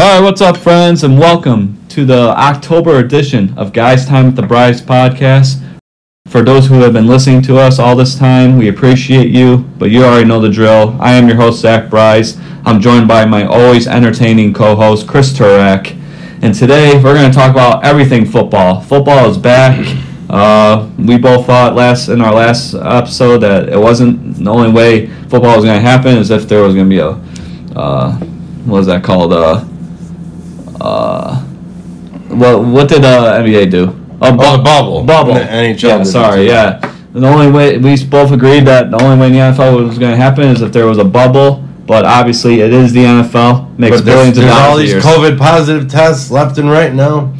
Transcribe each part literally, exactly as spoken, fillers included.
All right, what's up, friends, and welcome to the October edition of Guys Time with the Brides podcast. For those who have been listening to us all this time, we appreciate you, but you already know the drill. I am your host, Zach Brides. I'm joined by my always entertaining co-host, Chris Turak. And today, we're going to talk about everything football. Football is back. Uh, we both thought last in our last episode that it wasn't the only way football was going to happen is if there was going to be a, uh, what is that called? Uh, uh, what, what did uh, N B A do? A bu- oh, the bubble. Bubble. The N H L. Yeah, sorry, yeah. The only way, we both agreed that the only way the N F L was going to happen is if there was a bubble, but obviously it is the N F L. Makes billions of dollars. There's all these COVID positive tests left and right now.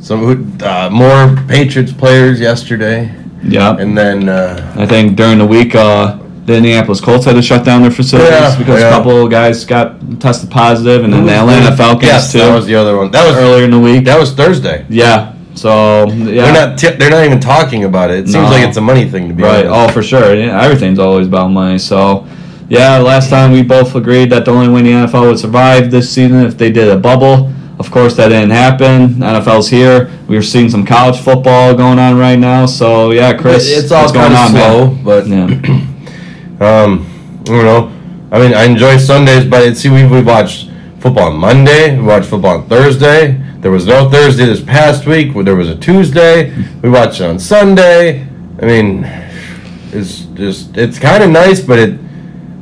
Some uh, more Patriots players yesterday. Yeah. And then uh, I think during the week, uh, the Indianapolis Colts had to shut down their facilities yeah, because yeah. a couple of guys got tested positive, and then the Atlanta Falcons yes, too. That was the other one. That was earlier in the week. That was Thursday. Yeah. So yeah. they're not t- they're not even talking about it. It seems no. like it's a money thing to be right. Honest. Oh, for sure. Yeah, everything's always about money. So yeah, last time we both agreed that the only way the N F L would survive this season if they did a bubble. Of course, that didn't happen. N F L's here. We're seeing some college football going on right now. So, yeah, Chris, it's all what's going on, slow, man? But yeah. um, you know, I mean, I enjoy Sundays, but it's, see, we we watched football on Monday. We watched football on Thursday. There was no Thursday this past week. There was a Tuesday. We watched it on Sunday. I mean, it's just it's kind of nice, but it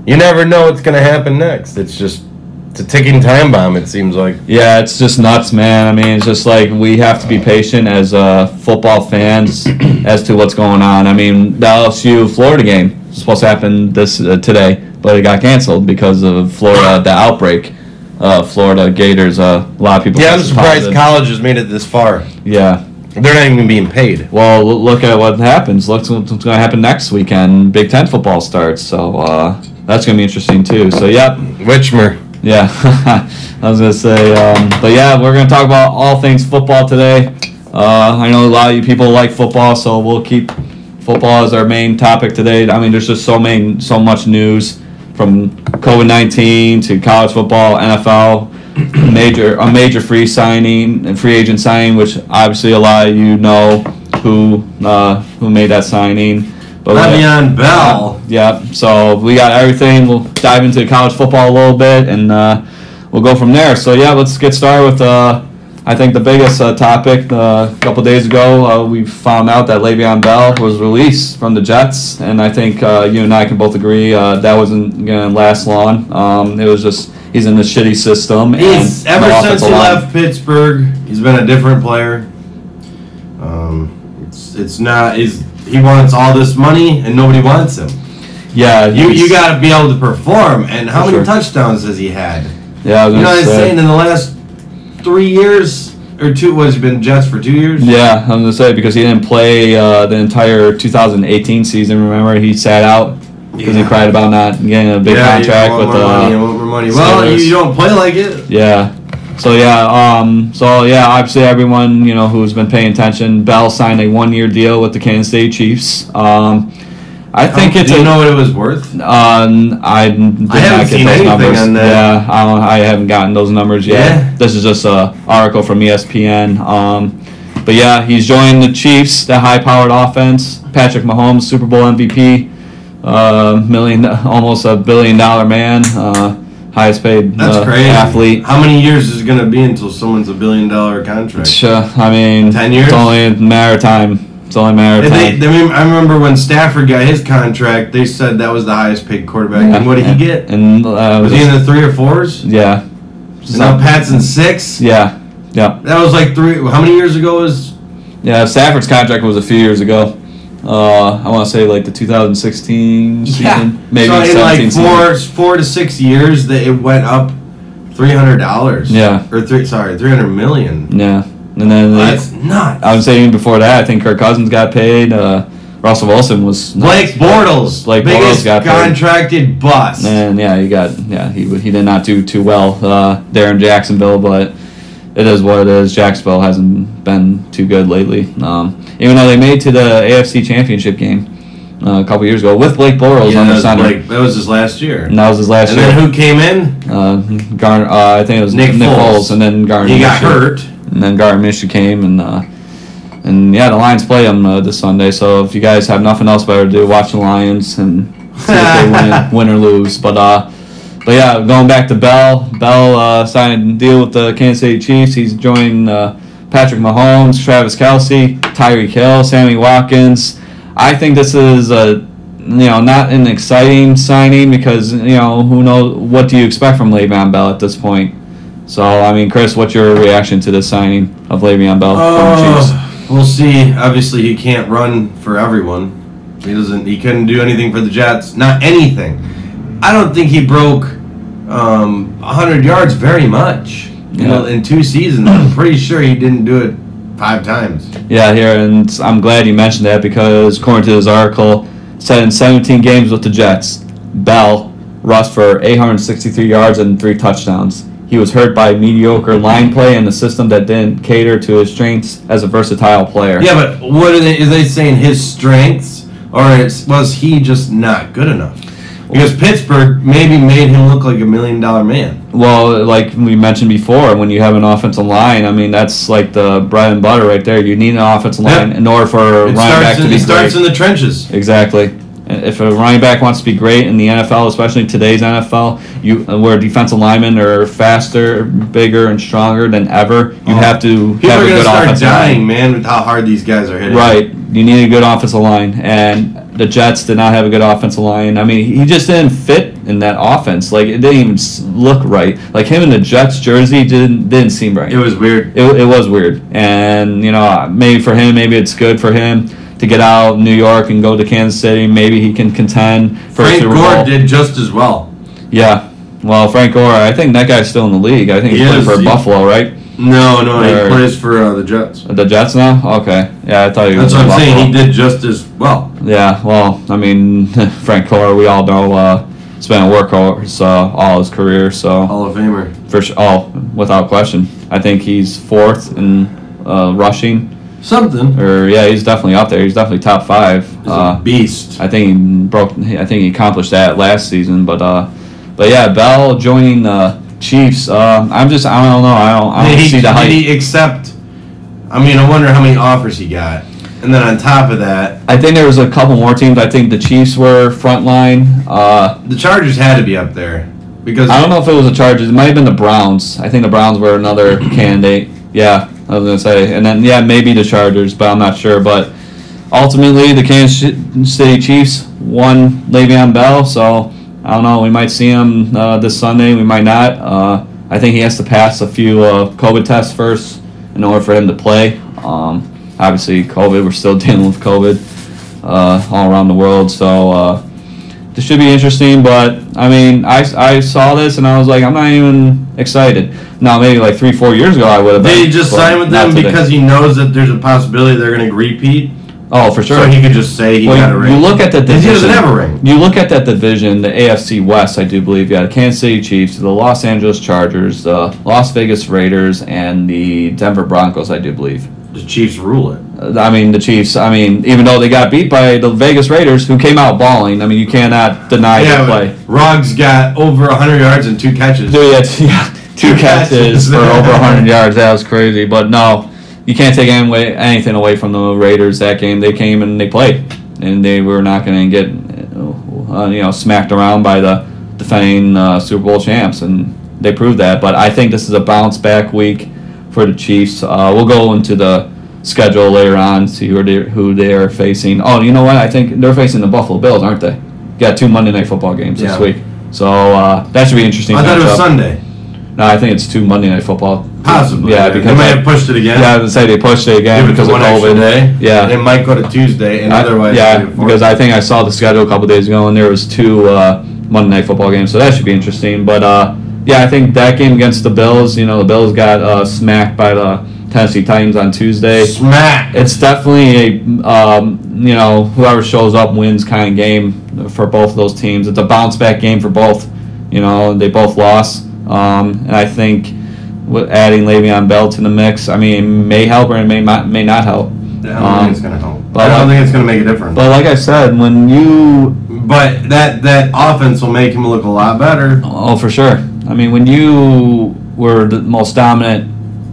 you never know what's going to happen next. It's just. It's a ticking time bomb, it seems like. Yeah, it's just nuts, man. I mean, it's just like we have to be patient as uh, football fans as to what's going on. I mean, the L S U Florida game was supposed to happen this uh, today, but it got canceled because of Florida, the outbreak. Uh, Florida Gators, uh, a lot of people. Yeah, I'm surprised positive. College has made it this far. Yeah. They're not even being paid. Well, look at what happens. Look at what's going to happen next weekend. Big Ten football starts, so uh, that's going to be interesting, too. So, yep. Whichmer. Yeah, I was going to say, um, but yeah, we're going to talk about all things football today. Uh, I know a lot of you people like football, so we'll keep football as our main topic today. I mean, there's just so many, so much news from COVID nineteen to college football, N F L, major a major free signing and free agent signing, which obviously a lot of you know who uh, who made that signing. Le'Veon Bell. Yeah, so we got everything. We'll dive into college football a little bit, and uh, we'll go from there. So, yeah, let's get started with, uh, I think, the biggest uh, topic. Uh, a couple days ago, uh, we found out that Le'Veon Bell was released from the Jets, and I think uh, you and I can both agree uh, that wasn't going to last long. Um, it was just he's in the shitty system. He's, and ever since he left Pittsburgh, he's been a different player. Um, it's, it's not – he's – He wants all this money, and nobody wants him. Yeah, you you got to be able to perform. And how many sure. touchdowns has he had? Yeah, I was you know what I'm saying. In the last three years or two, what has he been Jets for two years? Yeah, I'm gonna say because he didn't play uh, the entire two thousand eighteen season. Remember, he sat out because yeah. he cried about not getting a big yeah, contract with the. Uh, well, you don't play like it. Yeah. So yeah, um, so yeah, obviously everyone you know who's been paying attention, Bell signed a one-year deal with the Kansas City Chiefs. Um, I think um, it's. Do you a, know what it was worth? Um, I did I haven't not get seen those numbers. On that. Yeah, I, don't, I haven't gotten those numbers yet. Yeah. This is just an article from E S P N. Um, but yeah, he's joined the Chiefs, the high-powered offense. Patrick Mahomes, Super Bowl M V P, uh, million, almost a billion-dollar man. Uh, Highest paid That's uh, crazy. athlete. How many years is it going to be until someone's a billion dollar contract? Uh, I mean, ten years. It's only a matter of time. It's only a matter of time. They, they, I remember when Stafford got his contract, they said that was the highest paid quarterback. Yeah. And what did he get? And uh, was, was he in the three or fours? Yeah. So now Pat's in six. Yeah. Yeah. That was like three. How many years ago was? Yeah, Stafford's contract was a few years ago. Uh, I want to say like the two thousand sixteen season, yeah. maybe so in like four, season. four to six years that it went up three hundred dollars. Yeah, or three. Sorry, three hundred million. Yeah, and then that's nuts. I was saying before that, I think Kirk Cousins got paid. Uh, Russell Wilson was nuts. Blake Bortles. Blake Bortles got paid. Contracted bust. And yeah, he got yeah he he did not do too well uh, there in Jacksonville, but. It is what it is. Jacksonville hasn't been too good lately. Um, even though they made it to the A F C Championship game, uh, a couple years ago with Blake Bortles yeah, on their center. Blake, that was his last year. And that was his last and year. And then who came in? Uh, Garner. Uh, I think it was Nick, Nick Foles. Foles. And then Garner. He got hurt. And then Garner Minshew came and. Uh, And, yeah, the Lions play them uh, this Sunday, so if you guys have nothing else better to do, watch the Lions and see if they win, win or lose. But, uh, but yeah, going back to Bell, Bell uh, signed a deal with the Kansas City Chiefs. He's joined uh, Patrick Mahomes, Travis Kelce, Tyreek Hill, Sammy Watkins. I think this is a, you know, not an exciting signing because, you know, who knows, what do you expect from Le'Veon Bell at this point? So, I mean, Chris, what's your reaction to this signing of Le'Veon Bell uh. from the Chiefs? We'll see. Obviously, he can't run for everyone. He doesn't. He couldn't do anything for the Jets. Not anything. I don't think he broke um, one hundred yards very much. You yeah. know, in two seasons, I'm pretty sure he didn't do it five times. Yeah, here, and I'm glad you mentioned that because according to this article, it said in seventeen games with the Jets, Bell rushed for eight hundred sixty-three yards and three touchdowns. He was hurt by mediocre line play and a system that didn't cater to his strengths as a versatile player. Yeah, but what are they, is they saying his strengths, or is, was he just not good enough? Because Pittsburgh maybe made him look like a million-dollar man. Well, like we mentioned before, when you have an offensive line, I mean, that's like the bread and butter right there. You need an offensive line yep. in order for a running back to in, be It great. starts in the trenches. Exactly. If a running back wants to be great in the N F L, especially today's N F L, you where defensive linemen are faster, bigger, and stronger than ever, you oh. have to People have a good offensive line. People are going to start dying, line. man, with how hard these guys are hitting. Right. You need a good offensive line, and the Jets did not have a good offensive line. I mean, he just didn't fit in that offense. Like, it didn't even look right. Like, him in the Jets jersey didn't didn't seem right. It was weird. It, it was weird. And, you know, maybe for him, maybe it's good for him to get out of New York and go to Kansas City. Maybe he can contend for Frank Super Bowl. Gore did just as well. Yeah. Well, Frank Gore, I think that guy's still in the league. I think he, he plays for he, Buffalo, right? No, no, or, he plays for uh, the Jets. The Jets now? Okay. Yeah, I thought he was That's what I'm Buffalo. saying. He did just as well. Yeah, well, I mean, Frank Gore, we all know, uh, has been a workhorse uh, all his career. So Hall of Famer. For sure. Oh, without question. I think he's fourth in uh, rushing. Something. Or yeah, he's definitely up there. He's definitely top five. He's uh, a beast. I think he broke. I think he accomplished that last season. But uh, but yeah, Bell joining the uh, Chiefs. Uh, I'm just. I don't know. I don't. I don't he, see the hype. Did he accept? I mean, I wonder how many offers he got. And then on top of that, I think there was a couple more teams. I think the Chiefs were front line. Uh, the Chargers had to be up there because I don't know if it was the Chargers. It might have been the Browns. I think the Browns were another candidate. Yeah. I was going to say, and then, yeah, maybe the Chargers, but I'm not sure. But ultimately, the Kansas City Chiefs won Le'Veon Bell, so I don't know. We might see him uh, this Sunday. We might not. Uh, I think he has to pass a few uh, COVID tests first in order for him to play. Um, obviously, COVID, we're still dealing with COVID uh, all around the world, so uh, this should be interesting. But, I mean, I, I saw this, and I was like, I'm not even excited. Now, maybe like three, four years ago, I would have been. Did he just sign with them because he knows that there's a possibility they're going to repeat? Oh, for sure. So he could just say he well, got a ring. You look at the division. He doesn't have a ring. You look at that division, the A F C West, I do believe. You got the Kansas City Chiefs, the Los Angeles Chargers, the Las Vegas Raiders, and the Denver Broncos, I do believe. The Chiefs rule it. I mean, the Chiefs, I mean, even though they got beat by the Vegas Raiders, who came out balling, I mean, you cannot deny yeah, their play. Ruggs got over one hundred yards and two catches. Dude, yeah. Two catches for over one hundred yards. That was crazy. But, no, you can't take any way, anything away from the Raiders that game. They came and they played, and they were not going to get uh, you know, smacked around by the defending uh, Super Bowl champs, and they proved that. But I think this is a bounce-back week for the Chiefs. Uh, we'll go into the schedule later on, see who they, who they are facing. Oh, you know what? I think they're facing the Buffalo Bills, aren't they? Got two Monday Night Football games yeah. this week. So uh, that should be interesting. I thought it was up. Sunday. No, I think it's two Monday Night Football. Possibly. Yeah, because they may have pushed it again. Yeah, I would say they pushed it again yeah, because of COVID. Day, yeah, and it might go to Tuesday, and I, otherwise, yeah, because I think I saw the schedule a couple days ago, and there was two uh, Monday Night Football games, so that should be interesting. But uh, yeah, I think that game against the Bills, you know, the Bills got uh, smacked by the Tennessee Titans on Tuesday. Smack. It's definitely a um, you know, whoever shows up wins kind of game for both of those teams. It's a bounce back game for both. You know, they both lost. Um, and I think adding Le'Veon Bell to the mix, I mean, it may help or it may not, may not help. Yeah, I don't um, think it's going to help. But I don't think it's going to make a difference. But like I said, when you... But that, that offense will make him look a lot better. Oh, for sure. I mean, when you were the most dominant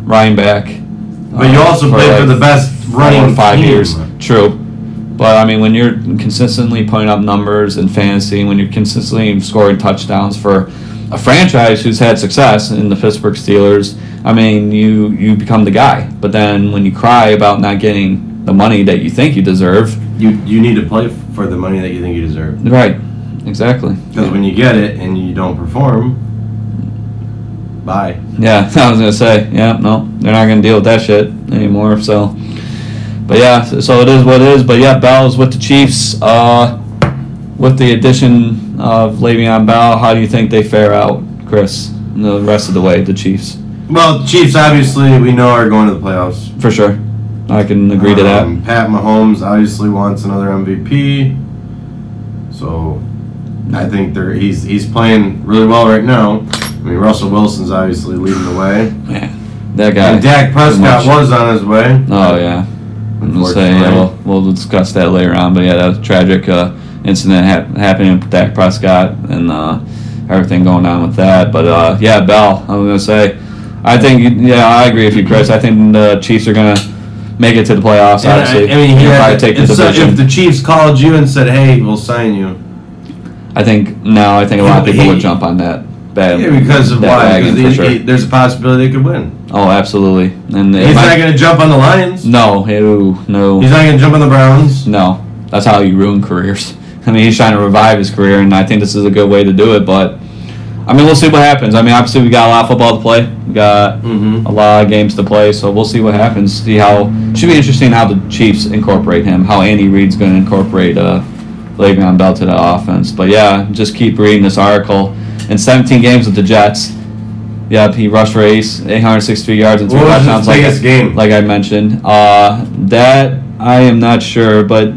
running back... But um, you also played like for the best running five team. years. True. But, I mean, when you're consistently putting up numbers in fantasy, when you're consistently scoring touchdowns for a franchise who's had success in the Pittsburgh Steelers, I mean, you, you become the guy. But then when you cry about not getting the money that you think you deserve... You you need to play for the money that you think you deserve. Right, exactly. Because yeah. when you get it and you don't perform, bye. Yeah, I was going to say, yeah, no, they're not going to deal with that shit anymore, so... But yeah, so it is what it is. But yeah, Bell's with the Chiefs. Uh, with the addition of Le'Veon Bell, how do you think they fare out, Chris, the rest of the way, the Chiefs? Well, Chiefs, obviously, we know are going to the playoffs. For sure. I can agree um, to that. Pat Mahomes obviously wants another M V P. So I think they're he's, he's playing really well right now. I mean, Russell Wilson's obviously leading the way. Yeah, that guy. And Dak Prescott was on his way. Oh, yeah. We'll, say, yeah, we'll, we'll discuss that later on, but yeah, that was a tragic uh, incident ha- happening with Dak Prescott and uh, everything going on with that. But uh, yeah, Bell, I was going to say, I think, yeah, I agree with you, Chris. I think the Chiefs are going to make it to the playoffs, and obviously. I, I mean, yeah, probably take the division. If the Chiefs called you and said, hey, we'll sign you. I think, no, I think a lot of people he, would jump on that. Bad, yeah, because of why? Because he, sure. he, there's a possibility they could win. Oh, absolutely. And he's might, not going to jump on the Lions. No, ew, no. He's not going to jump on the Browns. No, that's how you ruin careers. I mean, he's trying to revive his career, and I think this is a good way to do it. But I mean, we'll see what happens. I mean, obviously we got a lot of football to play. We got mm-hmm. a lot of games to play, so we'll see what happens. See how should be interesting how the Chiefs incorporate him. How Andy Reid's going to incorporate uh, Le'Veon Bell to the offense. But yeah, just keep reading this article. In seventeen games with the Jets, yeah, he rushed for eight hundred sixty-three yards and three well, touchdowns. Like biggest I, game, like I mentioned, uh, that I am not sure, but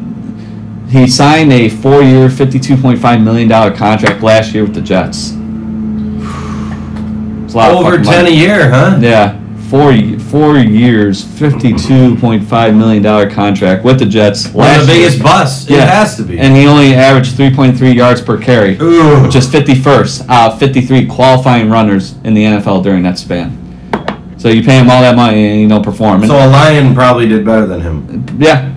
he signed a four-year, fifty-two point five million dollars contract last year with the Jets. It's a lot over of ten money. A year, huh? Yeah, four four years, fifty-two point five million dollars contract with the Jets. One of the biggest year. busts. Yeah. It has to be. And he only averaged three point three yards per carry, Ooh. which is fifty-first out of fifty-three qualifying runners in the N F L during that span. So you pay him all that money and you don't perform. So a Lion probably did better than him. Yeah.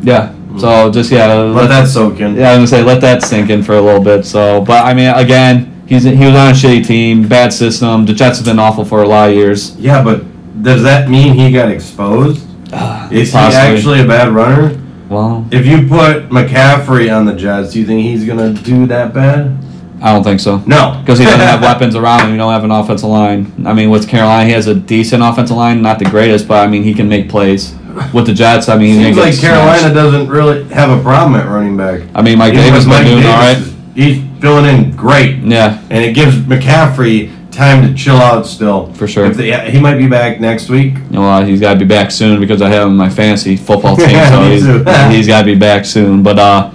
Yeah. So just, yeah. Let, let that soak in. Yeah, I was going to say, let that sink in for a little bit. So, but, I mean, again... He's, he was on a shitty team, bad system. The Jets have been awful for a lot of years. Yeah, but does that mean he got exposed? Uh, Is possibly. he actually a bad runner? Well, if you put McCaffrey on the Jets, do you think he's going to do that bad? I don't think so. No. Because he doesn't have weapons around him. You don't have an offensive line. I mean, with Carolina, he has a decent offensive line. Not the greatest, but, I mean, he can make plays. With the Jets, I mean... Seems like Carolina smashed. doesn't really have a problem at running back. I mean, Mike Davis been doing all right. He's filling in great. Yeah. And it gives McCaffrey time to chill out still. For sure. If they, he might be back next week. Well, he's got to be back soon because I have him in my fantasy football team. So he's, he's got to be back soon. But, uh,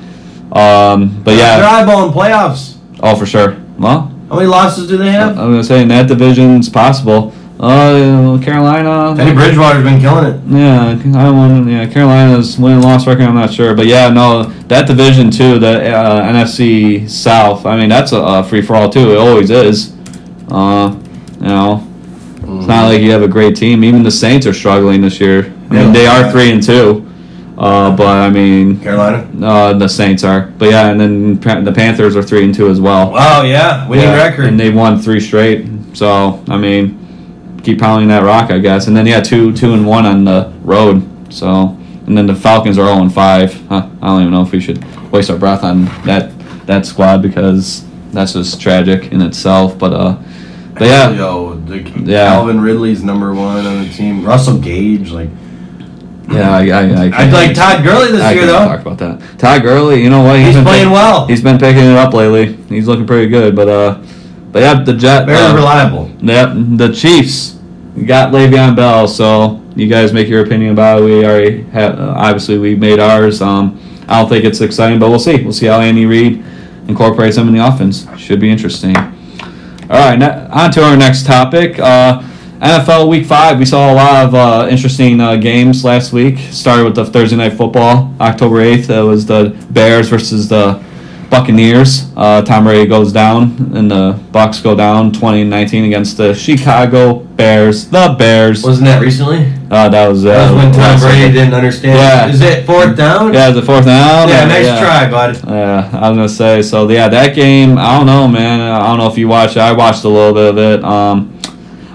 um, but yeah. They're eyeballing playoffs. Oh, for sure. Well. How many losses do they have? I'm going to say in that division it's possible. Uh, Carolina. Teddy Bridgewater's been killing it. Yeah, I won. Yeah, Carolina's win and loss record. I'm not sure, but yeah, no, that division too, the uh, N F C South. I mean, that's a, a free for all too. It always is. Uh, you know, mm. It's not like you have a great team. Even the Saints are struggling this year. I mean, yeah. They are three and two. Uh, but I mean, Carolina. Uh, the Saints are, but yeah, and then the Panthers are three and two as well. Wow, yeah, winning yeah, record, and they won three straight. So I mean. Keep pounding that rock, I guess. And then, yeah, two, two and one on the road. So, and then the Falcons are zero and five. Huh, I don't even know if we should waste our breath on that that squad because that's just tragic in itself. But, uh, but yeah. Yo, the, yeah. Calvin Ridley's number one on the team. Russell Gage, like. Yeah, I, I, I I'd like Todd Gurley this I year, though. Talk about that. Todd Gurley, you know what? He's, he's been playing pick, well. He's been picking it up lately. He's looking pretty good. But, uh, but yeah, the Jets. Very uh, reliable. Yep, the Chiefs. You got Le'Veon Bell, so you guys make your opinion about it. We already have, uh, obviously, we made ours. Um, I don't think it's exciting, but we'll see. We'll see how Andy Reid incorporates him in the offense. Should be interesting. All right, now, on to our next topic. Uh, N F L Week Five. We saw a lot of uh, interesting uh, games last week. Started with the Thursday Night Football, October eighth. That was the Bears versus the Buccaneers. Uh, Tom Brady goes down, and the Bucs go down twenty nineteen against the Chicago Bears. The Bears. Wasn't that recently? Uh, that was uh, that was when Tom Brady didn't understand. Yeah. Is it fourth down? Yeah, is it fourth down? Yeah, nice yeah. try, bud. Yeah, I was gonna say. So yeah, that game. I don't know, man. I don't know if you watched it. I watched a little bit of it. Um.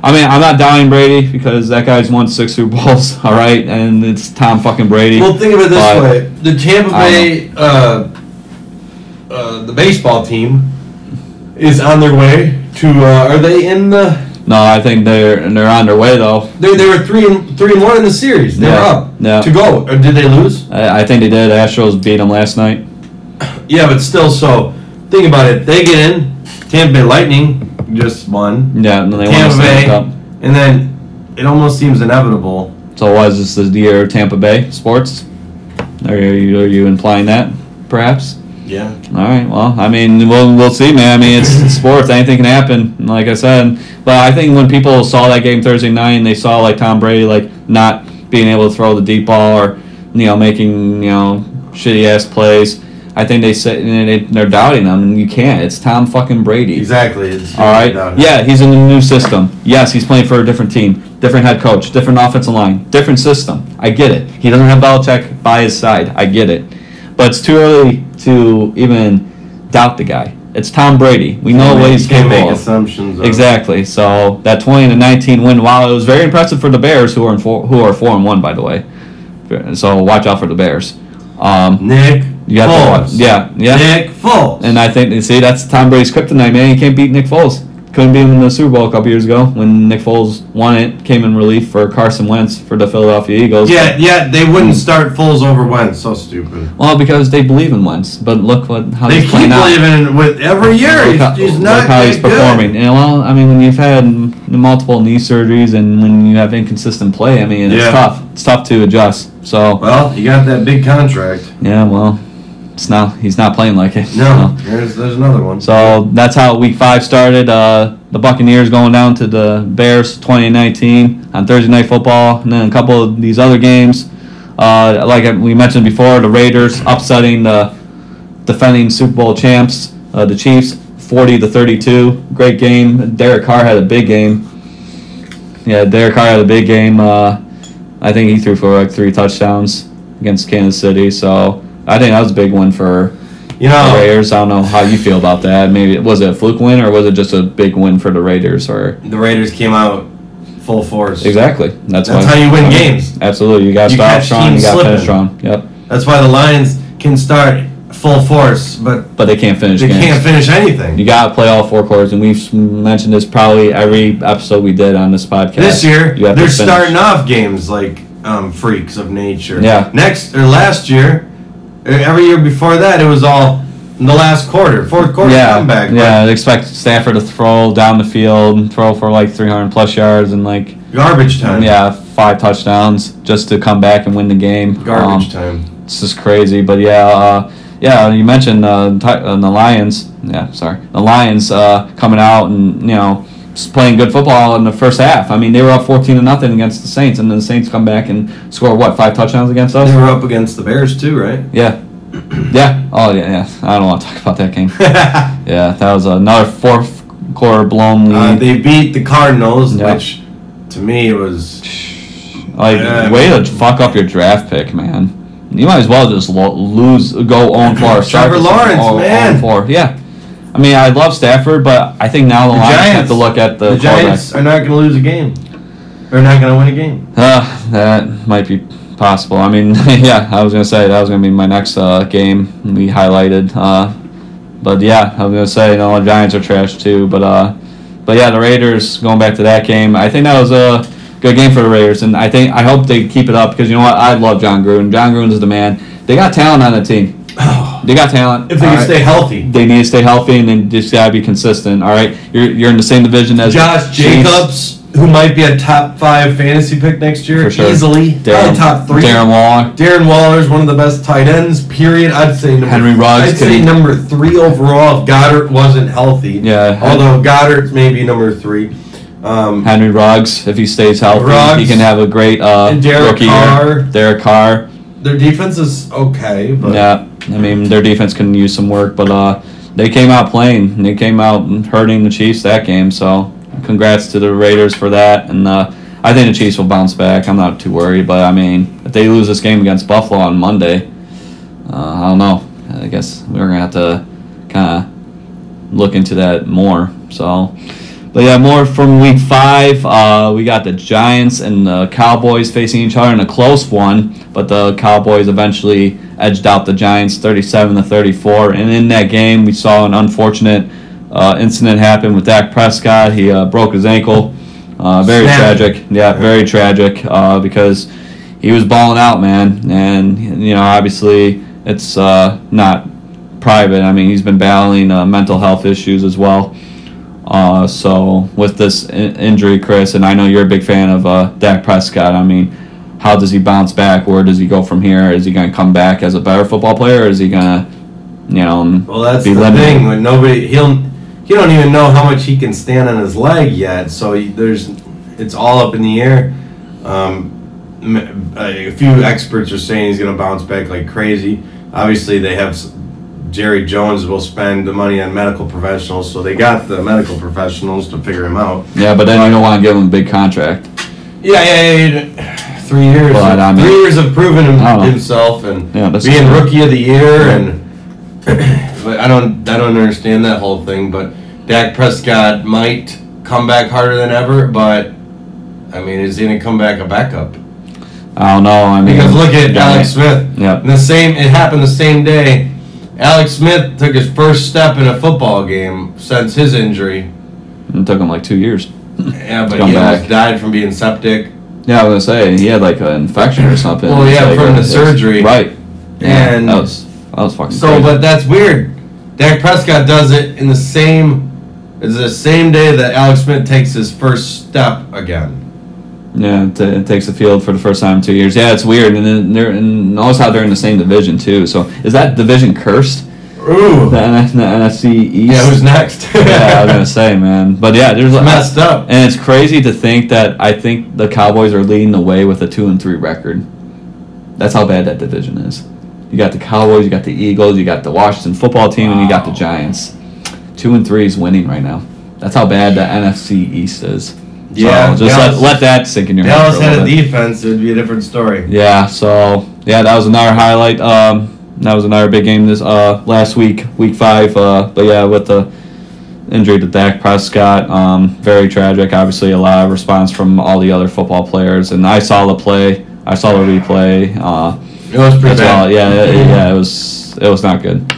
I mean, I'm not doubting Brady because that guy's won six Super Bowls, all right? And it's Tom fucking Brady. Well, think of it this but, way. The Tampa Bay, uh, uh, the baseball team is on their way to, uh, are they in the... No, I think they're they're on their way, though. They they were three and, three and one in the series. They yeah, were up yeah. to go. Or did they lose? I, I think they did. Astros beat them last night. Yeah, but still, so think about it. They get in, Tampa Bay Lightning... just won. Yeah, and then they Tampa won the Cup. And then it almost seems inevitable. So why is this the year of Tampa Bay sports? Are you, are you implying that, perhaps? Yeah. All right, well, I mean, we'll, we'll see, man. I mean, it's, it's sports. Anything can happen, like I said. But I think when people saw that game Thursday night and they saw, like, Tom Brady, like, not being able to throw the deep ball or, you know, making, you know, shitty-ass plays, I think they said they, they're doubting him, and you can't. It's Tom fucking Brady. Exactly. It's all right. Yeah, he's in a new system. Yes, he's playing for a different team, different head coach, different offensive line, different system. I get it. He doesn't have Belichick by his side. I get it. But it's too early to even doubt the guy. It's Tom Brady. We know I mean, what he's capable of. Make assumptions. Exactly. So that twenty to nineteen win, while it was very impressive for the Bears, who are in four, who are four and one, by the way. So watch out for the Bears. Um, Nick. You got Foles. Yeah, yeah. Nick Foles. And I think, see, that's Tom Brady's kryptonite, man. You can't beat Nick Foles. Couldn't beat him in the Super Bowl a couple years ago when Nick Foles won it, came in relief for Carson Wentz for the Philadelphia Eagles. Yeah, yeah, they wouldn't start Foles over Wentz. So stupid. Well, because they believe in Wentz, but look what how they he's playing out. They keep believing with every year. Look how, he's not look how he's performing. And, well, I mean, when you've had multiple knee surgeries and when you have inconsistent play, I mean, it's yeah. tough. It's tough to adjust. So well, you got that big contract. Yeah, well. It's not, he's not playing like it. No, so. there's, there's another one. So that's how Week five started. Uh, the Buccaneers going down to the Bears twenty nineteen on Thursday Night Football. And then a couple of these other games. Uh, like we mentioned before, the Raiders upsetting the defending Super Bowl champs, uh, the Chiefs, forty to thirty-two. Great game. Derek Carr had a big game. Yeah, Derek Carr had a big game. Uh, I think he threw for like three touchdowns against Kansas City. So... I think that was a big win for you know, the Raiders. I don't know how you feel about that. Maybe was it a fluke win or was it just a big win for the Raiders? Or the Raiders came out full force. Exactly. That's, That's why, how you win I mean, games. Absolutely. You got to stop strong. You got to finish strong. Yep. That's why the Lions can start full force, but but they can't finish. They games. can't finish anything. You got to play all four quarters, and we've mentioned this probably every episode we did on this podcast. This year, they're starting off games like um, freaks of nature. Yeah. Next or last year. Every year before that, it was all in the last quarter, fourth quarter yeah, comeback. Yeah, I'd expect Stafford to throw down the field and throw for like three hundred plus yards and like... Garbage time. Yeah, five touchdowns just to come back and win the game. Garbage um, time. It's just crazy. But yeah, uh, yeah, you mentioned uh, the Lions. Yeah, sorry. The Lions uh, coming out and, you know, just playing good football in the first half. I mean, they were up fourteen to nothing against the Saints, and then the Saints come back and score, what, five touchdowns against us? They were up against the Bears, too, right? Yeah. Yeah. Oh, yeah, yeah. I don't want to talk about that game. Yeah, that was another fourth-quarter blown lead. Uh, they beat the Cardinals, yep. which, to me, was... Like, uh, way to fuck up your draft pick, man. You might as well just lo- lose, go on floor. Trevor Lawrence, on, man. On floor. Yeah. I mean, I love Stafford, but I think now the, the Lions Giants, have to look at the, the Giants are not going to lose a game. They're not going to win a game. Uh, that might be possible. I mean, yeah, I was going to say that was going to be my next uh, game we highlighted. Uh, but, yeah, I was going to say, you know, the Giants are trash too. But, uh, but yeah, the Raiders, going back to that game, I think that was a good game for the Raiders. And I think I hope they keep it up because, you know what, I love John Gruden. John Gruden's the man. They got talent on the team. They got talent. If they all can right. stay healthy. They need to stay healthy, and they just got to be consistent. All right? You're you're in the same division as Josh Jacobs, Chiefs. Who might be a top five fantasy pick next year. For sure. Easily. Darren, top three. Darren Waller. Darren Waller is one of the best tight ends, period. I'd say number, Henry Ruggs. I'd say number three overall if Goddard wasn't healthy. Yeah. Although Goddard's maybe number three. Um, Henry Ruggs, if he stays healthy, Ruggs, he can have a great uh, and Derek rookie Carr. year. Derek Carr. Their defense is okay. But yeah, I mean, their defense can use some work, but uh, they came out playing. They came out hurting the Chiefs that game, so congrats to the Raiders for that. And uh, I think the Chiefs will bounce back. I'm not too worried, but, I mean, if they lose this game against Buffalo on Monday, uh, I don't know. I guess we're going to have to kind of look into that more. So, but, yeah, more from Week five. Uh, we got the Giants and the Cowboys facing each other in a close one, but the Cowboys eventually edged out the Giants thirty-seven to thirty-four. And in that game, we saw an unfortunate uh, incident happen with Dak Prescott. He uh, broke his ankle. Uh, very Snap. tragic. Yeah, very tragic uh, because he was balling out, man. And, you know, obviously it's uh, not private. I mean, he's been battling uh, mental health issues as well. Uh, so with this in- injury, Chris, and I know you're a big fan of uh, Dak Prescott, I mean, how does he bounce back? Where does he go from here? Is he going to come back as a better football player, or is he going to, you know, well, that's be the limited? thing. When nobody, he'll... You don't even know how much he can stand on his leg yet, so there's, it's all up in the air. Um, a few experts are saying he's going to bounce back like crazy. Obviously, they have Jerry Jones will spend the money on medical professionals, so they got the medical professionals to figure him out. Yeah, but then you don't want to give him a big contract. Yeah, yeah, yeah. Three years, but, I mean, three years of proving him, himself and yeah, being true. Rookie of the year, and but I don't, I don't understand that whole thing, but. Dak Prescott might come back harder than ever, but, I mean, is he going to come back a backup? I don't know. I mean, because look at yeah, Alex Smith. Yeah. The same, it happened the same day. Alex Smith took his first step in a football game since his injury. It took him like two years. Yeah, but he almost died from being septic. Yeah, I was going to say, he had like an infection or something. Well, yeah, like, from the surgery. Right. Yeah, and that was, that was fucking so, crazy. But that's weird. Dak Prescott does it in the same... It's the same day that Alex Smith takes his first step again. Yeah, it, it takes the field for the first time in two years. Yeah, it's weird, and then they're and notice how they're in the same division too. So is that division cursed? Ooh, the N F C East. Yeah, who's next? Yeah, I was gonna say, man, but yeah, there's it's messed up, and it's crazy to think that I think the Cowboys are leading the way with a two and three record. That's how bad that division is. You got the Cowboys, you got the Eagles, you got the Washington Football Team, wow. and you got the Giants. Two and three is winning right now. That's how bad the N F C East is. Yeah, so just Dallas, let, let that sink in your Dallas head. Dallas had a bit. defense; it'd be a different story. Yeah. So yeah, that was another highlight. Um, that was another big game this uh last week, week five. Uh, but yeah, with the injury to Dak Prescott, um, very tragic. Obviously, a lot of response from all the other football players. And I saw the play. I saw the replay. Uh, it was pretty bad. All, yeah, it, yeah. It was. It was not good.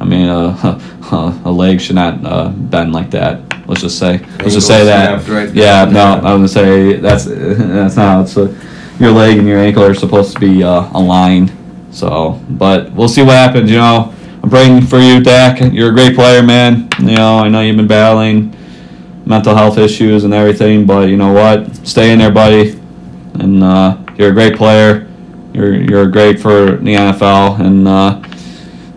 I mean. Uh, Uh, a leg should not uh, bend like that. Let's just say. Let's just say that. Right yeah, no, I'm gonna say that's that's not how it's. A, your leg and your ankle are supposed to be uh, aligned. So, but we'll see what happens. You know, I'm praying for you, Dak. You're a great player, man. You know, I know you've been battling mental health issues and everything, but you know what? Stay in there, buddy. And uh, you're a great player. You're you're great for the N F L, and uh,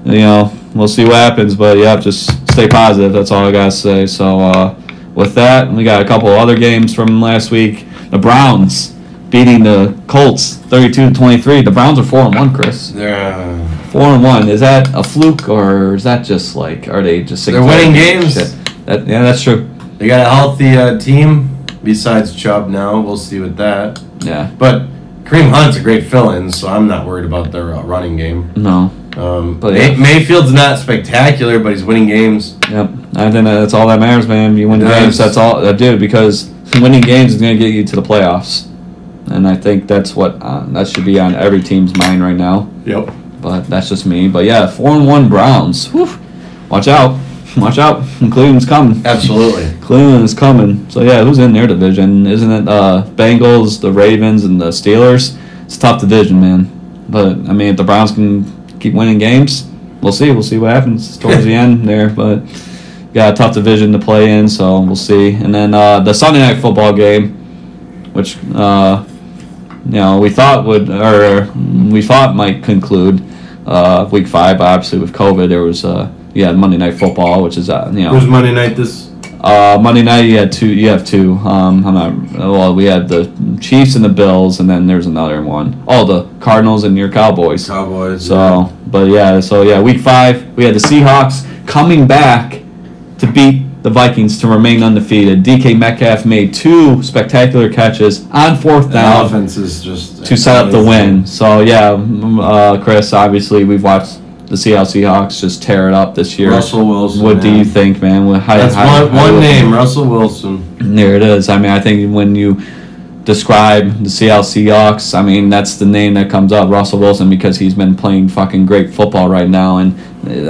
you know. We'll see what happens, but yeah, just stay positive. That's all I got to say. So uh, with that, we got a couple other games from last week. The Browns beating the Colts thirty-two to twenty-three. The Browns are four and one, Chris. Yeah. four and one. Is that a fluke, or is that just like, are they just sick? They're winning games. That, yeah, that's true. They got a healthy uh, team besides Chubb now. We'll see with that. Yeah. But Kareem Hunt's a great fill-in, so I'm not worried about their uh, running game. No. Um, but May- yeah. Mayfield's not spectacular, but he's winning games. Yep, I think that's all that matters, man. You win the games, that's all that do, because winning games is going to get you to the playoffs, and I think that's what uh, that should be on every team's mind right now. Yep. But that's just me. But yeah, four and one Browns. Whew. Watch out, watch out. Cleveland's coming. Absolutely. Cleveland is coming. So yeah, who's in their division? Isn't it uh, Bengals, the Ravens, and the Steelers? It's a tough division, man. But I mean, if the Browns can keep winning games, we'll see we'll see what happens towards the end there, but got a tough division to play in, so we'll see. And then uh the Sunday night football game, which uh you know we thought would or we thought might conclude uh week five, but obviously with COVID there was uh yeah Monday night football, which is uh you know it was Monday night this Uh, Monday night you had two. You have two. Um, I'm not. Well, we had the Chiefs and the Bills, and then there's another one. Oh, the Cardinals and your Cowboys. Cowboys. So, yeah. but yeah. So yeah, week five we had the Seahawks coming back to beat the Vikings to remain undefeated. D K Metcalf made two spectacular catches on fourth down. The offense is just to set up the win. So yeah, uh, Chris. Obviously, we've watched the Seattle Seahawks just tear it up this year. Russell Wilson. What man. do you think, man? What, how, That's how, one, how one name, think? Russell Wilson. There it is. I mean, I think when you describe the Seattle Seahawks, I mean, that's the name that comes up, Russell Wilson, because he's been playing fucking great football right now, and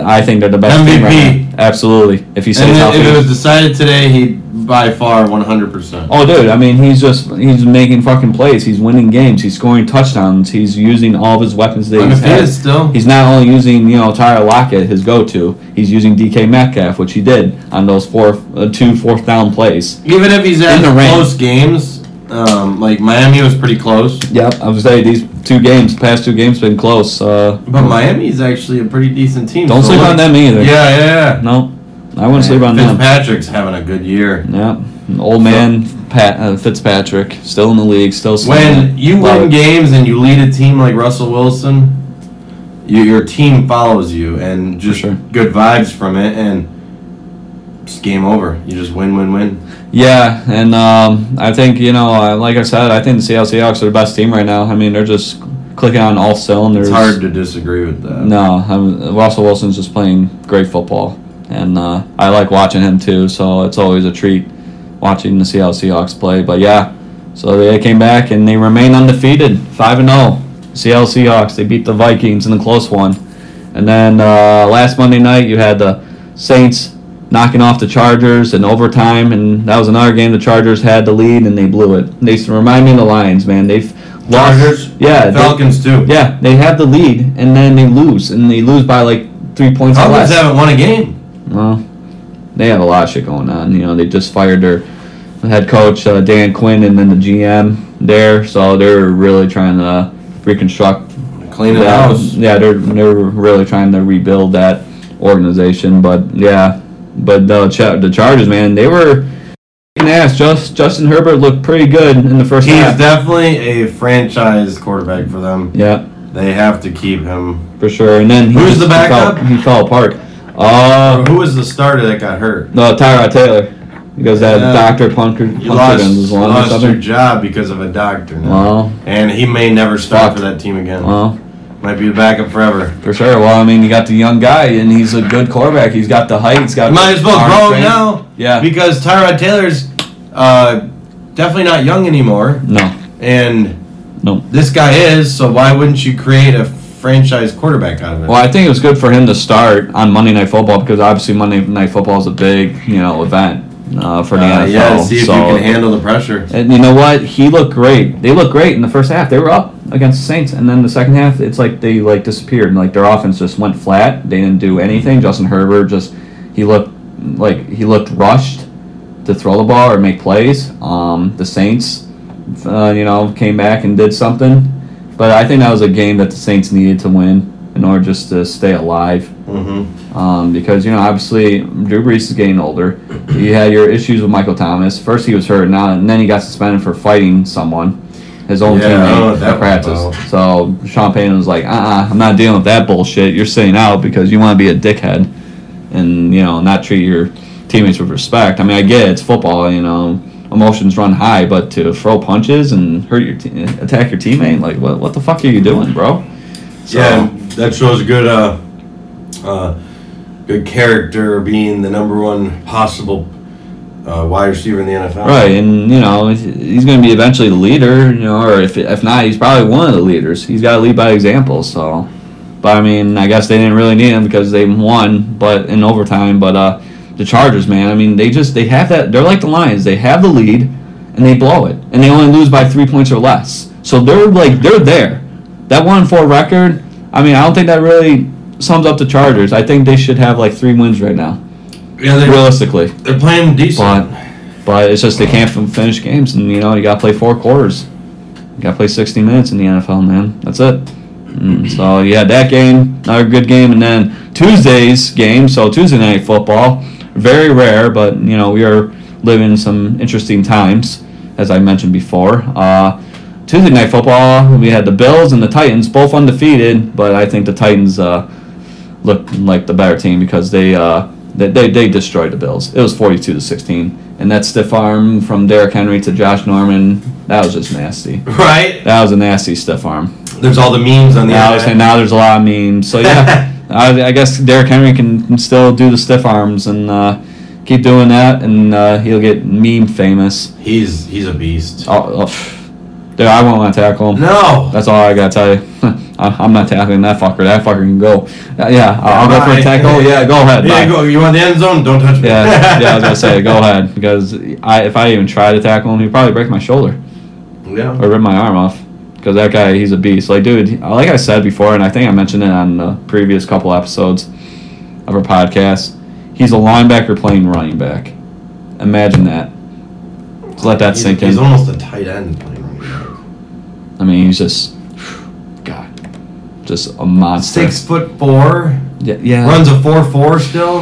I think they're the best M V P. Team right now. Absolutely. If you say and if it was decided today, he'd by far one hundred percent. Oh, dude. I mean, he's just he's making fucking plays. He's winning games. He's scoring touchdowns. He's using all of his weapons that he's had. Still. He's not only using you know Tyler Lockett, his go-to. He's using D K Metcalf, which he did on those four uh, two fourth down plays. Even if he's in the close games. Um, like Miami was pretty close. Yep, I would say these two games, past two games, been close. Uh, but Miami's actually a pretty decent team. Don't so sleep like, on them either. Yeah, yeah, yeah. No, I wouldn't yeah, sleep on them. Fitzpatrick's having a good year. Yeah, old man so, Pat, uh, Fitzpatrick, still in the league, still. When you win but, games and you lead a team like Russell Wilson, you, your team follows you and just sure. good vibes from it and. It's game over. You just win, win, win. Yeah, and um, I think, you know, like I said, I think the Seattle Seahawks are the best team right now. I mean, they're just clicking on all cylinders. It's hard to disagree with that. No, I'm, Russell Wilson's just playing great football, and uh, I like watching him too, so it's always a treat watching the Seattle Seahawks play. But, yeah, so they came back, and they remain undefeated, five and oh. Seattle Seahawks, they beat the Vikings in the close one. And then uh, last Monday night you had the Saints knocking off the Chargers in overtime, and that was another game the Chargers had the lead, and they blew it. They remind me of the Lions, man. They've Chargers, lost, yeah, Falcons they, too. Yeah, they have the lead, and then they lose, and they lose by like three points. Falcons haven't won a game. Well, they have a lot of shit going on. You know, they just fired their head coach uh, Dan Quinn, and then the G M there, so they're really trying to reconstruct, clean it out. Yeah, they're they're really trying to rebuild that organization, but yeah. But the Ch- the Chargers, man, they were kicking ass. Just Justin Herbert looked pretty good in the first He's half. He's definitely a franchise quarterback for them. Yeah, they have to keep him for sure. And then he who's the backup? He fell, he fell apart. Uh, Who was the starter that got hurt? No, Tyrod Taylor, because that yeah. doctor punter punter lost, him lost your job because of a doctor. Now. Well, and he may never start for that team again. Well. Might be the backup forever. For sure. Well, I mean, you got the young guy, and he's a good quarterback. He's got the height. He's got. You might as well grow him now. Yeah. Because Tyrod Taylor's uh, definitely not young anymore. No. And no. This guy is, so why wouldn't you create a franchise quarterback out of it? Well, I think it was good for him to start on Monday Night Football because obviously Monday Night Football is a big, you know, event. Uh, for the uh, N F L. Yeah, see if so, you can handle the pressure. And you know what? He looked great. They looked great in the first half. They were up against the Saints, and then the second half, it's like they like disappeared. Like their offense just went flat. They didn't do anything. Justin Herbert just he looked like he looked rushed to throw the ball or make plays. Um, the Saints, uh, you know, came back and did something. But I think that was a game that the Saints needed to win in order just to stay alive. Mm-hmm. Um, because, you know, obviously Drew Brees is getting older. You had your issues with Michael Thomas. First he was hurt, now and then he got suspended for fighting someone, his own yeah, teammate at practice. So Sean Payton was like, uh-uh, I'm not dealing with that bullshit. You're sitting out because you want to be a dickhead and, you know, not treat your teammates with respect. I mean, I get it. It's football, you know. Emotions run high, but to throw punches and hurt your te- attack your teammate, like, what, what the fuck are you doing, bro? So, yeah, that shows good uh, uh, good character, being the number one possible uh, wide receiver in the N F L. Right, and, you know, he's going to be eventually the leader, you know, or if if not, he's probably one of the leaders. He's got to lead by example, so. But, I mean, I guess they didn't really need him because they won but in overtime. But uh, the Chargers, man, I mean, they just, they have that, they're like the Lions. They have the lead, and they blow it. And they only lose by three points or less. So, they're like, they're there. That one and four record, I mean, I don't think that really sums up the Chargers. I think they should have like three wins right now. Yeah, they, realistically, they're playing decent, but, but it's just they can't finish games, and you know you got to play four quarters, you got to play sixty minutes in the N F L, man. That's it. So you had that game, another good game, and then Tuesday's game. So Tuesday Night Football, very rare, but you know, we are living in some interesting times, as I mentioned before. Uh, Tuesday night football, we had the Bills and the Titans, both undefeated, but I think the Titans uh, look like the better team because they, uh, they they they destroyed the Bills. It was forty-two to sixteen, and that stiff arm from Derek Henry to Josh Norman, that was just nasty. Right? That was a nasty stiff arm. There's all the memes on the internet. Now, now there's a lot of memes. So yeah, I, I guess Derek Henry can, can still do the stiff arms and uh, keep doing that, and uh, he'll get meme famous. He's he's a beast. Oh, oh. Dude, I won't want to tackle him. No. That's all I got to tell you. I'm not tackling that fucker. That fucker can go. Yeah, yeah I'll bye. go for a tackle. Yeah, go ahead. Yeah, go. You want the end zone? Don't touch me. Yeah, yeah I was going to say, go ahead. Because I, if I even try to tackle him, he'd probably break my shoulder. Yeah. Or rip my arm off. Because that guy, he's a beast. Like, dude, like I said before, and I think I mentioned it on the previous couple episodes of our podcast, he's a linebacker playing running back. Imagine that. Just let that he's, sink in. He's almost a tight end playing. I mean, he's just, God, just a monster. Six foot four. Yeah, yeah. Runs a four four still.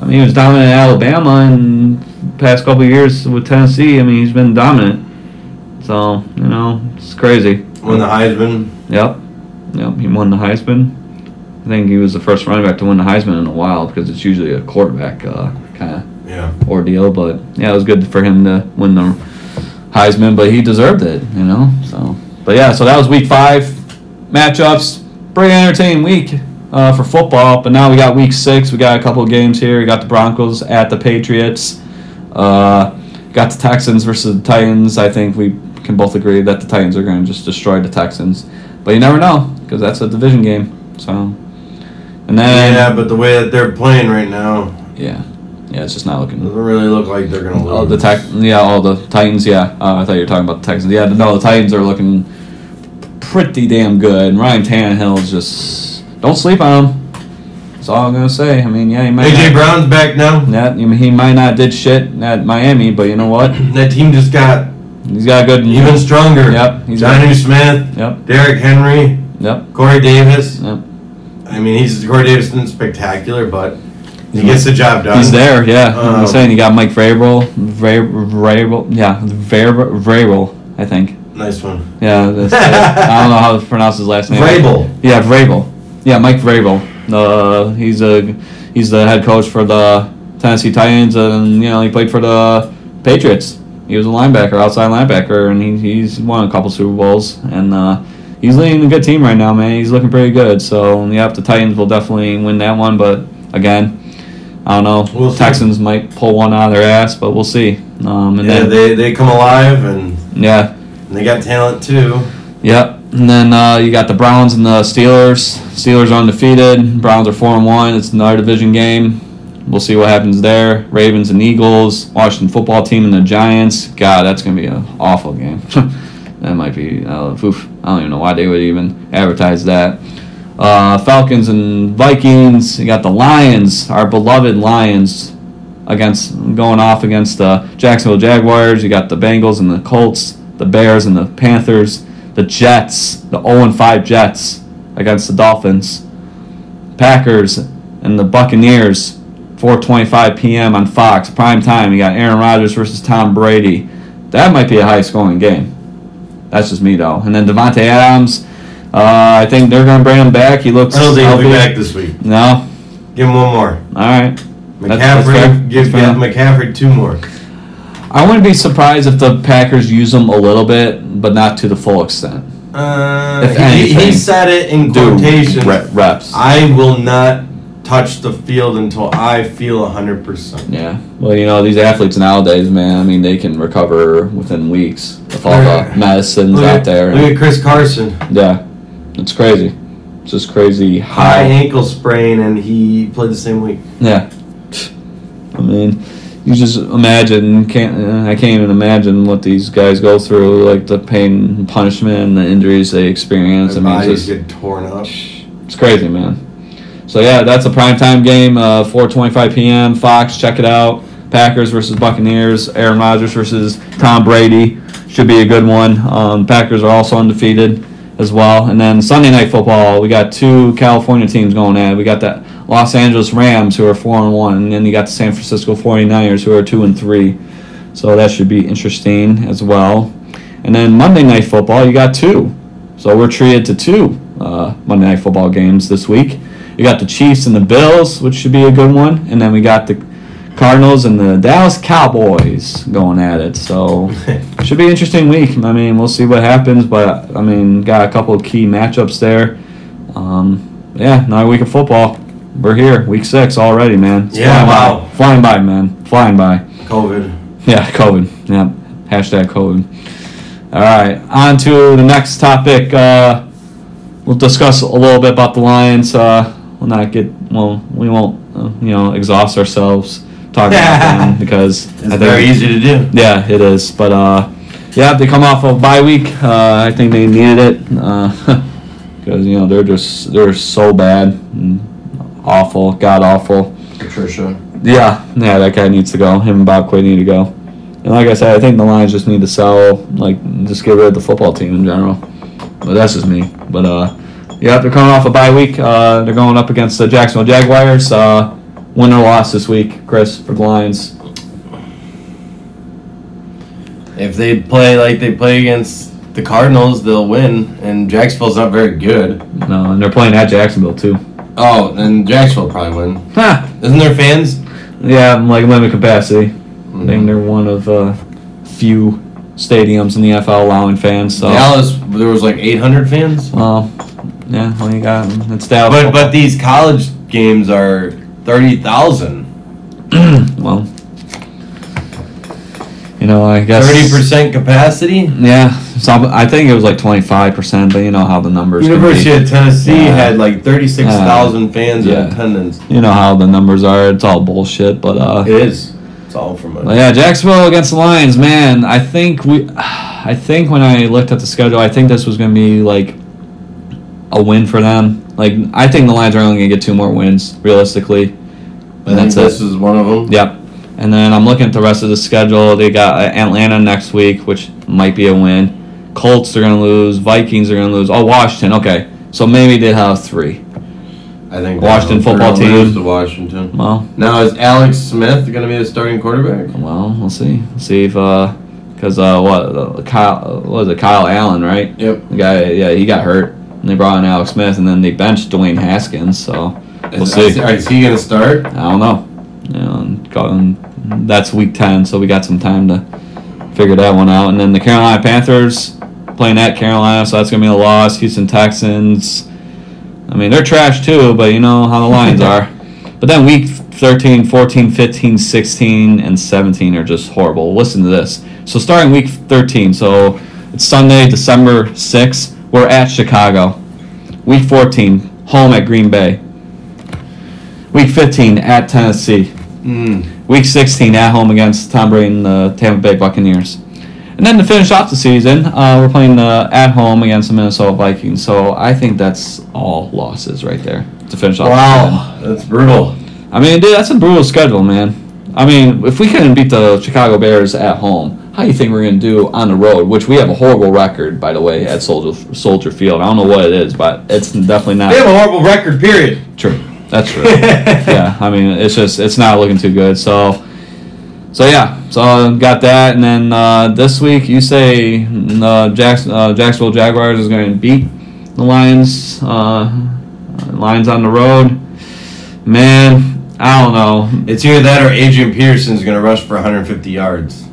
I mean, he was dominant in Alabama, and the past couple of years with Tennessee, I mean, he's been dominant. So you know, it's crazy. Won the Heisman. Yep, yep. He won the Heisman. I think he was the first running back to win the Heisman in a while because it's usually a quarterback uh, kind of yeah. ordeal. But yeah, it was good for him to win the Heisman, but he deserved it, you know. So. But yeah, so that was week five matchups. Pretty entertaining week uh, for football. But now we got week six. We got a couple of games here. We got the Broncos at the Patriots. Uh, got the Texans versus the Titans. I think we can both agree that the Titans are going to just destroy the Texans. But you never know because that's a division game. So, and then yeah, but the way that they're playing right now. Yeah. Yeah, it's just not looking. Doesn't really look like they're gonna lose. Oh, the tech, yeah, all the Titans, yeah. Uh, I thought you were talking about the Texans. Yeah, no, the Titans are looking pretty damn good. And Ryan Tannehill's just don't sleep on him. That's all I'm gonna say. I mean, yeah, he might. A J not, Brown's back now. Yeah, he might not did shit at Miami, but you know what? That team just got. He's got a good. Even stronger. Yep. He's Johnny Smith. Yep. Derek Henry. Yep. Corey Davis. Yep. I mean, he's Corey Davis isn't spectacular, but. He gets the job done. He's there, yeah. Um, I'm saying you got Mike Vrabel, Vrabel, Vrabel yeah, Vrabel, Vrabel, I think. Nice one. Yeah, that's, I don't know how to pronounce his last name. Vrabel. Yeah, Vrabel. Yeah, Mike Vrabel. Uh, he's a he's the head coach for the Tennessee Titans, and you know he played for the Patriots. He was a linebacker, outside linebacker, and he he's won a couple Super Bowls, and uh, he's leading a good team right now, man. He's looking pretty good. So yeah, the Titans will definitely win that one, but again. I don't know. We'll Texans see. Might pull one out of their ass, but we'll see. Um, and yeah, then, they they come alive and yeah, and they got talent too. Yep. And then uh, you got the Browns and the Steelers. Steelers are undefeated. Browns are four and one. It's another division game. We'll see what happens there. Ravens and Eagles. Washington football team and the Giants. God, that's gonna be an awful game. That might be. Uh, oof. I don't even know why they would even advertise that. Uh, Falcons and Vikings. You got the Lions, our beloved Lions, against going off against the Jacksonville Jaguars. You got the Bengals and the Colts, the Bears and the Panthers, the Jets, the oh and five Jets against the Dolphins, Packers and the Buccaneers. four twenty-five p.m. on Fox prime time. You got Aaron Rodgers versus Tom Brady. That might be a high-scoring game. That's just me though. And then Devontae Adams. Uh, I think they're going to bring him back. He looks I don't think healthy. He'll be back this week. No? Give him one more. All right. McCaffrey, give McCaffrey two more. I wouldn't be surprised if the Packers use him a little bit, but not to the full extent. Uh, if he, he said it in quotation. Reps. I will not touch the field until I feel one hundred percent. Yeah. Well, you know, these athletes nowadays, man, I mean, they can recover within weeks with all the medicines look at, out there. Look at Chris Carson. Yeah. It's crazy. It's just crazy high. High ankle sprain, and he played the same week. Yeah. I mean, you just imagine. Can't I can't even imagine what these guys go through, like the pain and punishment and the injuries they experience. Their I mean, bodies just, get torn up. It's crazy, man. So, yeah, that's a primetime game, uh, four twenty-five p.m. Fox, check it out. Packers versus Buccaneers. Aaron Rodgers versus Tom Brady. Should be a good one. Um, Packers are also undefeated as well. And then Sunday night football, we got two California teams going at it. We got the Los Angeles Rams, who are four and one, and then you got the San Francisco forty-niners, who are two and three. So that should be interesting as well. And then Monday Night Football, you got two. So we're treated to two uh, Monday Night Football games this week. You got the Chiefs and the Bills, which should be a good one. And then we got the Cardinals and the Dallas Cowboys going at it. So it should be an interesting week. I mean, we'll see what happens. But, I mean, got a couple of key matchups there. Um, yeah, another week of football. We're here. Week six already, man. It's yeah, flying wow. By. Flying by, man. Flying by. COVID. Yeah, COVID. Yeah, hashtag COVID. All right, on to the next topic. Uh, we'll discuss a little bit about the Lions. Uh, we'll not get well. We won't, uh, you know, exhaust ourselves talking about them because it's I think, very easy to do. Yeah, it is. But uh, yeah, they come off of bye week. Uh, I think they needed it because uh, you know they're just they're so bad, and awful, god awful. Patricia. Yeah, yeah, that guy needs to go. Him and Bob Quay need to go. And like I said, I think the Lions just need to sell, like, just get rid of the football team in general. But that's just me. But, uh, yeah, they're coming off a bye week. Uh, they're going up against the Jacksonville Jaguars. Uh, win or loss this week, Chris, for the Lions? If they play like they play against the Cardinals, they'll win. And Jacksonville's not very good. No, and they're playing at Jacksonville, too. Oh, and Jacksonville probably win. Huh. Isn't there fans? Yeah, I'm like limited capacity. I think they're one of uh, few stadiums in the N F L allowing fans. So Dallas, there was like eight hundred fans. Well, yeah, well, you got them. It's Dallas. But but these college games are thirty thousand. Well, you know, I guess thirty percent capacity. Yeah, so I think it was like twenty-five percent, but you know how the numbers. University can be. of Tennessee yeah. had like thirty-six thousand uh, fans yeah. in attendance. You know how the numbers are. It's all bullshit, but uh, it is. All from it. Yeah, Jacksonville against the Lions, man. I think we, I think when I looked at the schedule, I think this was going to be like a win for them. Like I think the Lions are only going to get two more wins realistically, and I that's think this it. is one of them. Yep. And then I'm looking at the rest of the schedule. They got Atlanta next week, which might be a win. Colts are going to lose. Vikings are going to lose. Oh, Washington. Okay, so maybe they have three. I think Washington football team. To Washington. Well, now is Alex Smith going to be the starting quarterback? Well, we'll see. We'll see if uh, because uh, what uh, Kyle what was it Kyle Allen, right? Yep. The guy, yeah, he got hurt, and they brought in Alex Smith, and then they benched Dwayne Haskins. So we'll is, see. Is, is he going to start? I don't know. You know, that's week ten, so we got some time to figure that one out. And then the Carolina Panthers playing at Carolina, so that's going to be a loss. Houston Texans. I mean, they're trash too, but you know how the Lions are. But then week thirteen, fourteen, fifteen, sixteen, and seventeen are just horrible. Listen to this. So starting week thirteen, so it's Sunday, December sixth, we're at Chicago. Week fourteen, home at Green Bay. Week fifteen, at Tennessee. Mm. Week sixteen, at home against Tom Brady and the Tampa Bay Buccaneers. And then to finish off the season, uh, we're playing uh, at home against the Minnesota Vikings. So I think that's all losses right there to finish off wow, the season. Wow, that's brutal. I mean, dude, that's a brutal schedule, man. I mean, if we couldn't beat the Chicago Bears at home, how do you think we're going to do on the road, which we have a horrible record, by the way, at Soldier Soldier Field. I don't know what it is, but it's definitely not. They have a horrible record, period. True. That's true. Yeah, I mean, it's just it's not looking too good, so... So yeah, so got that, and then uh, this week you say uh, Jacks- uh, Jacksonville Jaguars is going to beat the Lions. Uh, Lions on the road, man. I don't know. It's either that or Adrian Peterson's going to rush for one hundred fifty yards.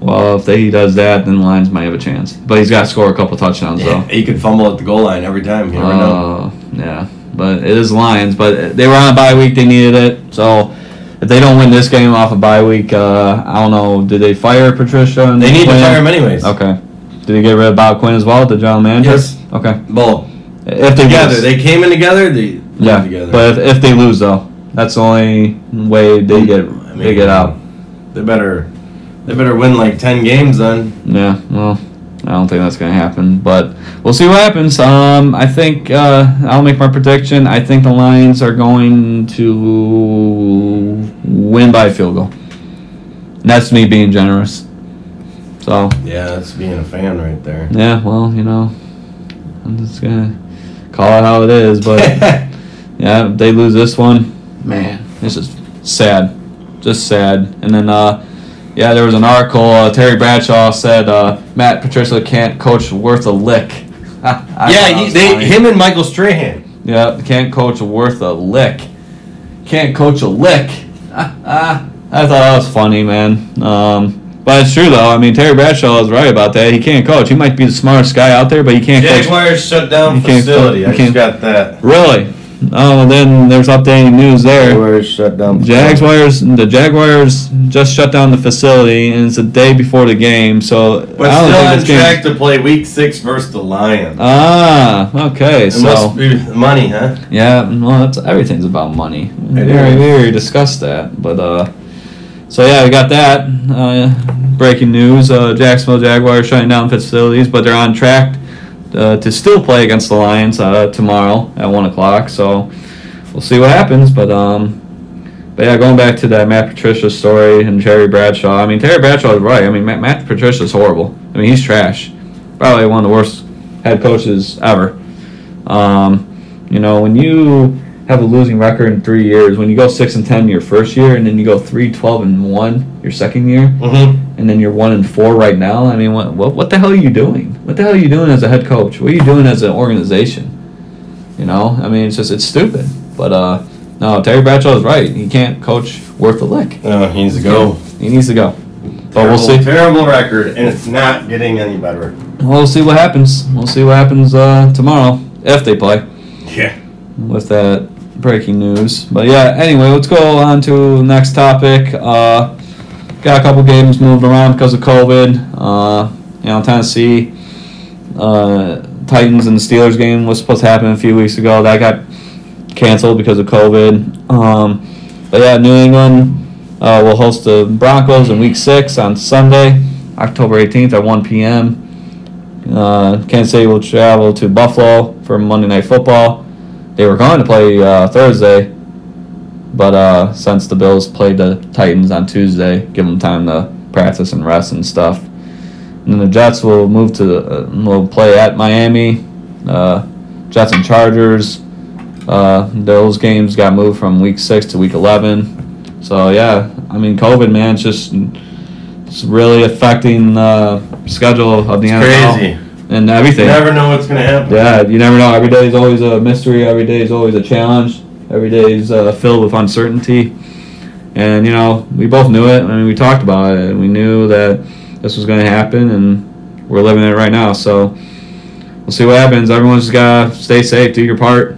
Well, if he does that, then the Lions might have a chance. But he's got to score a couple touchdowns though. Yeah, he could fumble at the goal line every time. You never uh, know. Yeah, but it is Lions. But they were on a bye week; they needed it. So. If they don't win this game off a of bye week, uh, I don't know. Did they fire Patricia? And they need Quinn? to fire him anyways. Okay. Did they get rid of Bob Quinn as well, the general manager? Yes. Okay. Well, if they together, lose. they came in together. They yeah. Together. But if, if they lose though, that's the only way they get I mean, they get out. They better they better win like ten games then. Yeah. Well, I don't think that's gonna happen, but we'll see what happens. Um, I think uh, I'll make my prediction. I think the Lions are going to win by a field goal. And that's me being generous. So yeah, that's being a fan right there. Yeah, well, you know, I'm just gonna call it how it is, but Yeah, they lose this one. Man, this is sad. Just sad. And then, uh, yeah, there was an article. Uh, Terry Bradshaw said uh, Matt Patricia can't coach worth a lick. yeah, he, they, him and Michael Strahan. Yeah, can't coach worth a lick. Can't coach a lick. I thought that was funny, man. Um, but it's true, though. I mean, Terry Bradshaw is right about that. He can't coach. He might be the smartest guy out there, but he can't Jaguars coach. Jaguars shut down he facility. I just got that. Really? Oh, then there's updating news there. Jaguars shut down. Jaguars, the Jaguars just shut down the facility, and it's the day before the game. So we're still on track to play Week Six versus the Lions. Ah, okay. It so must be money, huh? Yeah, well, that's, everything's about money. We already discussed that, but uh, so yeah, we got that. Uh, breaking news: uh, Jacksonville Jaguars shutting down facilities, but they're on track Uh, to still play against the Lions uh, tomorrow at one o'clock, so we'll see what happens. But, um, but yeah, going back to that Matt Patricia story and Terry Bradshaw, I mean, Terry Bradshaw is right. I mean, Matt, Matt Patricia's horrible. I mean, he's trash. Probably one of the worst head coaches ever. Um, you know, when you have a losing record in three years, when you go six and ten your first year, and then you go three, twelve, and one your second year, mm-hmm. and then you're one and four right now, I mean, what, what what the hell are you doing? What the hell are you doing as a head coach? What are you doing as an organization? You know? I mean, it's just, it's stupid. But, uh, no, Terry Bradshaw is right. He can't coach worth a lick. No, he needs to go. He needs to go. Terrible, but we'll see. Terrible record, and it's not getting any better. We'll see what happens. We'll see what happens uh, tomorrow, if they play. Yeah. With that breaking news. But yeah, anyway, let's go on to the next topic. Uh, got a couple games moved around because of COVID. Uh, you know, Tennessee, uh, Titans and the Steelers game was supposed to happen a few weeks ago. That got canceled because of COVID. Um, but yeah, New England uh, will host the Broncos in Week six on Sunday, October eighteenth at one p.m. Uh, Kansas City will travel to Buffalo for Monday Night Football. They were going to play uh, Thursday, but uh, since the Bills played the Titans on Tuesday, give them time to practice and rest and stuff. And then the Jets will move to uh, will play at Miami. Uh, Jets and Chargers. Uh, those games got moved from week six to week eleven. So yeah, I mean, COVID, man, it's just it's really affecting the schedule of the it's N F L. Crazy. And everything. You never know what's going to happen. Yeah, you never know. Every day is always a mystery. Every day is always a challenge. Every day is uh, filled with uncertainty. And, you know, we both knew it. I mean, we talked about it. We knew that this was going to happen, and we're living it right now. So we'll see what happens. Everyone's just got to stay safe, do your part,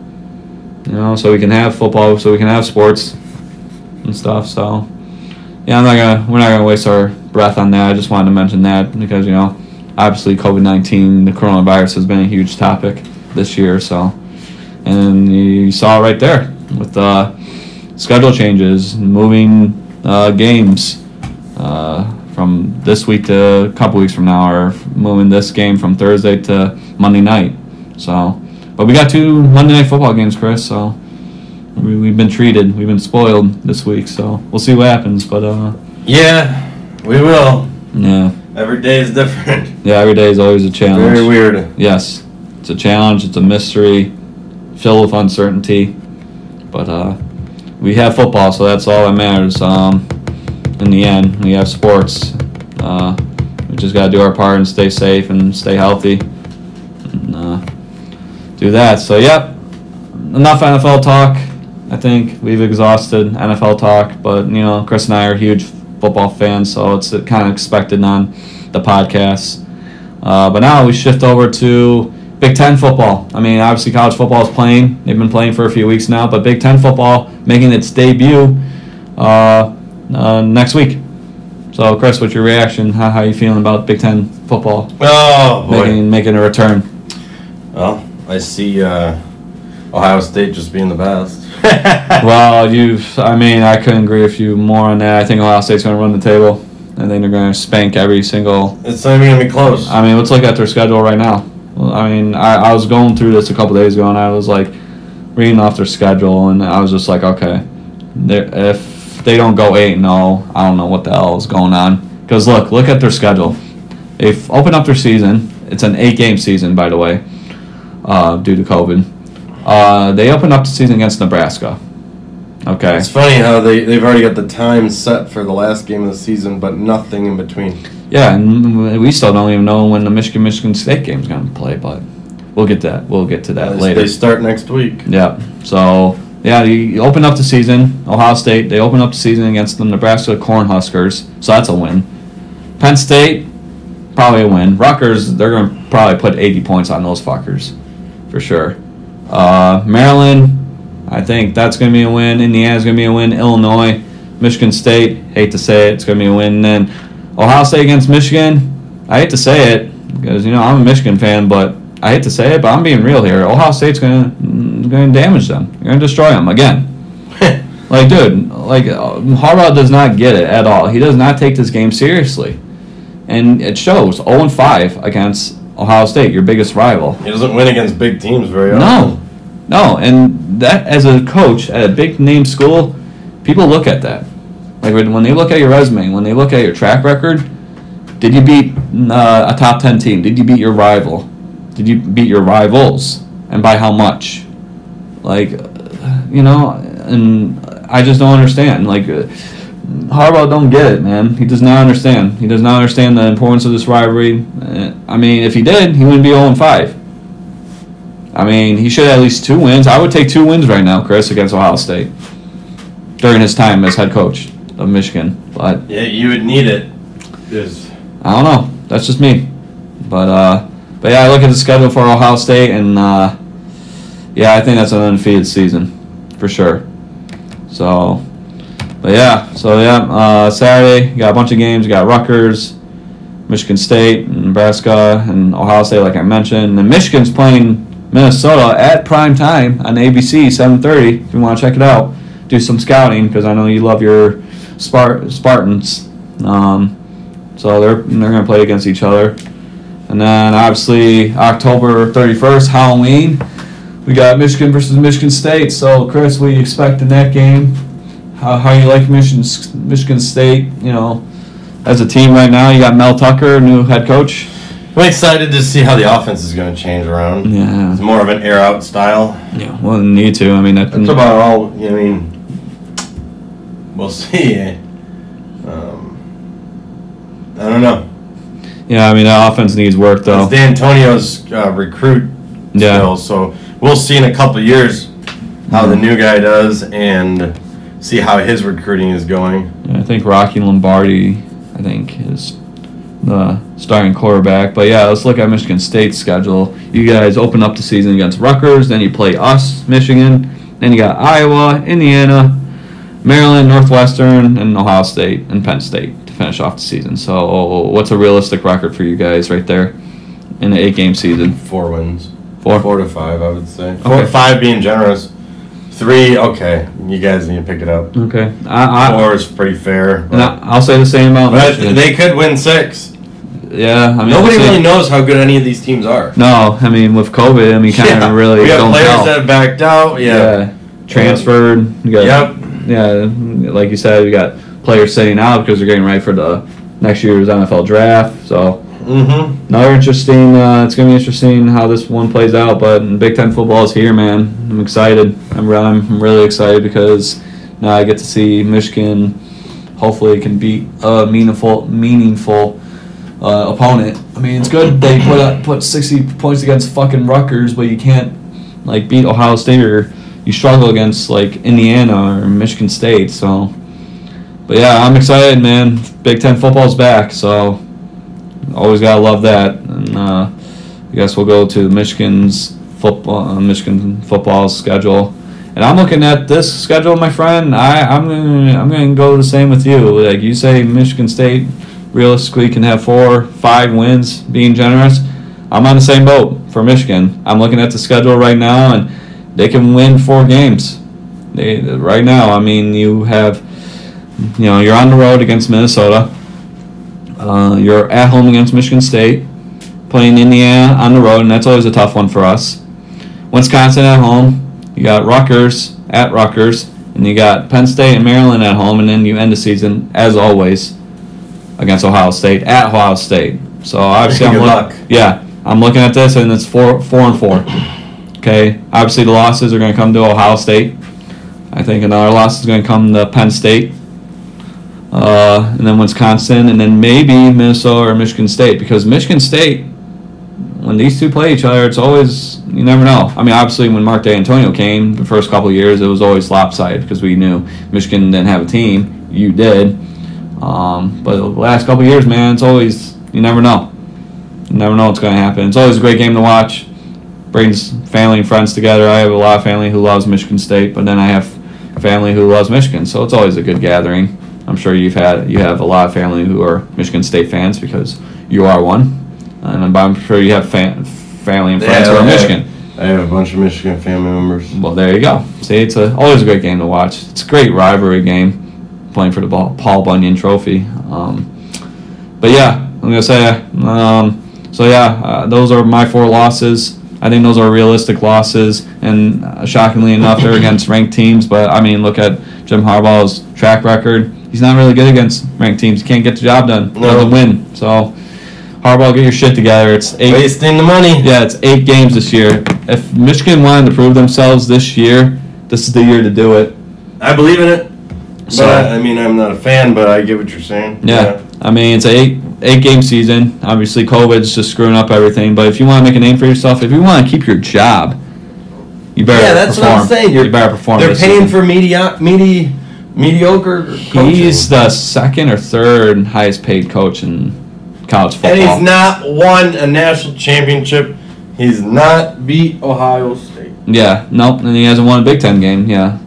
you know, so we can have football, so we can have sports and stuff. So, yeah, I'm not gonna, we're not going to waste our breath on that. I just wanted to mention that because, you know, obviously, COVID nineteen, the coronavirus, has been a huge topic this year. So, and you saw it right there with uh, schedule changes, moving uh, games uh, from this week to a couple weeks from now, or moving this game from Thursday to Monday night. So, but we got two Monday night football games, Chris. So we, we've been treated, we've been spoiled this week. So we'll see what happens. But uh, yeah, we will. Yeah. Every day is different. Yeah, every day is always a challenge. Very weird. Yes. It's a challenge. It's a mystery filled with uncertainty. But uh, we have football, so that's all that matters. Um, in the end, we have sports. Uh, we just got to do our part and stay safe and stay healthy and uh, do that. So, yep, enough N F L talk. I think we've exhausted N F L talk, but, you know, Chris and I are huge football fans, so it's kind of expected on the podcast. Uh, but now we shift over to Big Ten football. I mean, obviously college football is playing. They've been playing for a few weeks now, but Big Ten football making its debut uh, uh, next week. So, Chris, what's your reaction? How, how are you feeling about Big Ten football oh, boy. Making, making a return? Well, I see uh, Ohio State just being the best. Well, you I mean, I couldn't agree with you more on that. I think Ohio State's going to run the table, and then they're going to spank every single... It's not even going to be close. I mean, let's look at their schedule right now. I mean, I, I was going through this a couple days ago, and I was, like, reading off their schedule, and I was just like, okay, if they don't go eight and oh, I don't know what the hell is going on. Because, look, look at their schedule. They've opened up their season. It's an eight-game season, by the way, uh, due to COVID. Uh, they opened up the season against Nebraska. Okay. It's funny how they, they've already got the time set for the last game of the season, but nothing in between. Yeah, and we still don't even know when the Michigan-Michigan State game's going to play, but we'll get that. We'll get to that uh, later. They start next week. Yeah. So, yeah, you open up the season. Ohio State, they open up the season against the Nebraska Cornhuskers, so that's a win. Penn State, probably a win. Rutgers, they're going to probably put eighty points on those fuckers for sure. Uh, Maryland, I think that's going to be a win. Indiana's going to be a win. Illinois, Michigan State, hate to say it, it's going to be a win. And then Ohio State against Michigan, I hate to say it because, you know, I'm a Michigan fan, but I hate to say it, but I'm being real here. Ohio State's going to going to damage them. They're going to destroy them again. Like, dude, like Harbaugh does not get it at all. He does not take this game seriously. And it shows. oh and five against Ohio State, your biggest rival. He doesn't win against big teams very often. No. No, and that, as a coach at a big-name school, people look at that. Like, when they look at your resume, when they look at your track record, did you beat uh, a top ten team? Did you beat your rival? Did you beat your rivals? And by how much? Like, you know, and I just don't understand. Like, uh, Harbaugh don't get it, man. He does not understand. He does not understand the importance of this rivalry. I mean, if he did, he wouldn't be oh and five. I mean, he should have at least two wins. I would take two wins right now, Chris, against Ohio State during his time as head coach of Michigan. But yeah, you would need it. There's... I don't know. That's just me. But uh, but yeah, I look at the schedule for Ohio State, and uh, yeah, I think that's an undefeated season for sure. So, but yeah, so yeah, uh, Saturday you got a bunch of games. You got Rutgers, Michigan State, and Nebraska, and Ohio State, like I mentioned. And Michigan's playing Minnesota at prime time on A B C, seven thirty, if you want to check it out. Do some scouting, because I know you love your Spart- Spartans. Um, so they're they're going to play against each other. And then, obviously, October thirty-first, Halloween, we got Michigan versus Michigan State. So, Chris, what do you expect in that game? How how you like Michigan, Michigan State, you know, as a team right now? You got Mel Tucker, new head coach. I'm excited to see how the offense is going to change around. Yeah, it's more of an air out style. Yeah, well, need to. I mean, that's about all. I mean, we'll see. Um, I don't know. Yeah, I mean, that offense needs work though. It's D'Antonio's uh, recruit yeah. still, so we'll see in a couple of years how mm-hmm. the new guy does and see how his recruiting is going. Yeah, I think Rocky Lombardi, I think is. Uh, starting quarterback, but yeah, let's look at Michigan State's schedule. You guys open up the season against Rutgers, then you play us, Michigan, then you got Iowa, Indiana, Maryland, Northwestern, and Ohio State and Penn State to finish off the season. So, what's a realistic record for you guys right there in the eight-game season? Four wins, four, four to five, I would say. Four okay. to five being generous. Three, okay. You guys need to pick it up. Okay, I, I, four is pretty fair. But, and I, I'll say the same about Michigan. They could win six. Yeah, I mean, nobody really knows how good any of these teams are. No, I mean, with COVID, I mean, kind of yeah. really we have players help. that backed out. Yeah, yeah. transferred. You got, yep. Yeah, like you said, we got players sitting out because they're getting ready for the next year's N F L draft. So, mm-hmm. another interesting. Uh, it's gonna be interesting how this one plays out. But Big Ten football is here, man. I'm excited. I'm I'm really excited because now I get to see Michigan. Hopefully, it can beat a meaningful meaningful. Uh, opponent. I mean, it's good they put up, put sixty points against fucking Rutgers, but you can't like beat Ohio State or you struggle against like Indiana or Michigan State. So, but yeah, I'm excited, man. Big Ten football's back, so always gotta love that. And uh, I guess we'll go to Michigan's football, uh, Michigan football's schedule. And I'm looking at this schedule, my friend. I I'm gonna I'm gonna go the same with you. Like you say, Michigan State realistically can have four, five wins, being generous. I'm on the same boat for Michigan. I'm looking at the schedule right now, and they can win four games. They right now, I mean, you have, you know, you're on the road against Minnesota. Uh, you're at home against Michigan State, playing Indiana on the road, and that's always a tough one for us. Wisconsin at home. You got Rutgers at Rutgers, and you got Penn State and Maryland at home, and then you end the season, as always, against Ohio State at Ohio State. So obviously, I'm look, yeah, I'm looking at this, and it's four, four and four. Okay, obviously the losses are going to come to Ohio State. I think another loss is going to come to Penn State, uh, and then Wisconsin, and then maybe Minnesota or Michigan State, because Michigan State, when these two play each other, it's always, you never know. I mean, obviously when Mark D'Antonio came the first couple of years, it was always lopsided because we knew Michigan didn't have a team. You did. Um, but the last couple of years, man, it's always, you never know. You never know what's going to happen. It's always a great game to watch. Brings family and friends together. I have a lot of family who loves Michigan State, but then I have family who loves Michigan, so it's always a good gathering. I'm sure you've had you have a lot of family who are Michigan State fans because you are one, and I'm sure you have fan, family and friends yeah, who are I Michigan. Have, I have a bunch of Michigan family members. Well, there you go. See, it's a, always a great game to watch. It's a great rivalry game, playing for the Paul Bunyan Trophy. Um, but yeah, I'm gonna say um, so. Yeah, uh, those are my four losses. I think those are realistic losses, and uh, shockingly enough, they're against ranked teams. But, I mean, look at Jim Harbaugh's track record. He's not really good against ranked teams. He can't get the job done. No. Doesn't win. So, Harbaugh, get your shit together. It's eight, Wasting the money. Yeah, it's eight games this year. If Michigan wanted to prove themselves this year, this is the year to do it. I believe in it. So, but I, I mean, I'm not a fan, but I get what you're saying. Yeah. yeah. I mean, it's an eight, eight-game season. Obviously, COVID's just screwing up everything. But if you want to make a name for yourself, if you want to keep your job, you better perform. Yeah, that's perform. what I'm saying. You're, you better perform. They're paying season. for media, media, mediocre coaching. He's the second or third highest-paid coach in college football. And he's not won a national championship. He's not beat Ohio State. Yeah, nope, and he hasn't won a Big Ten game, yeah.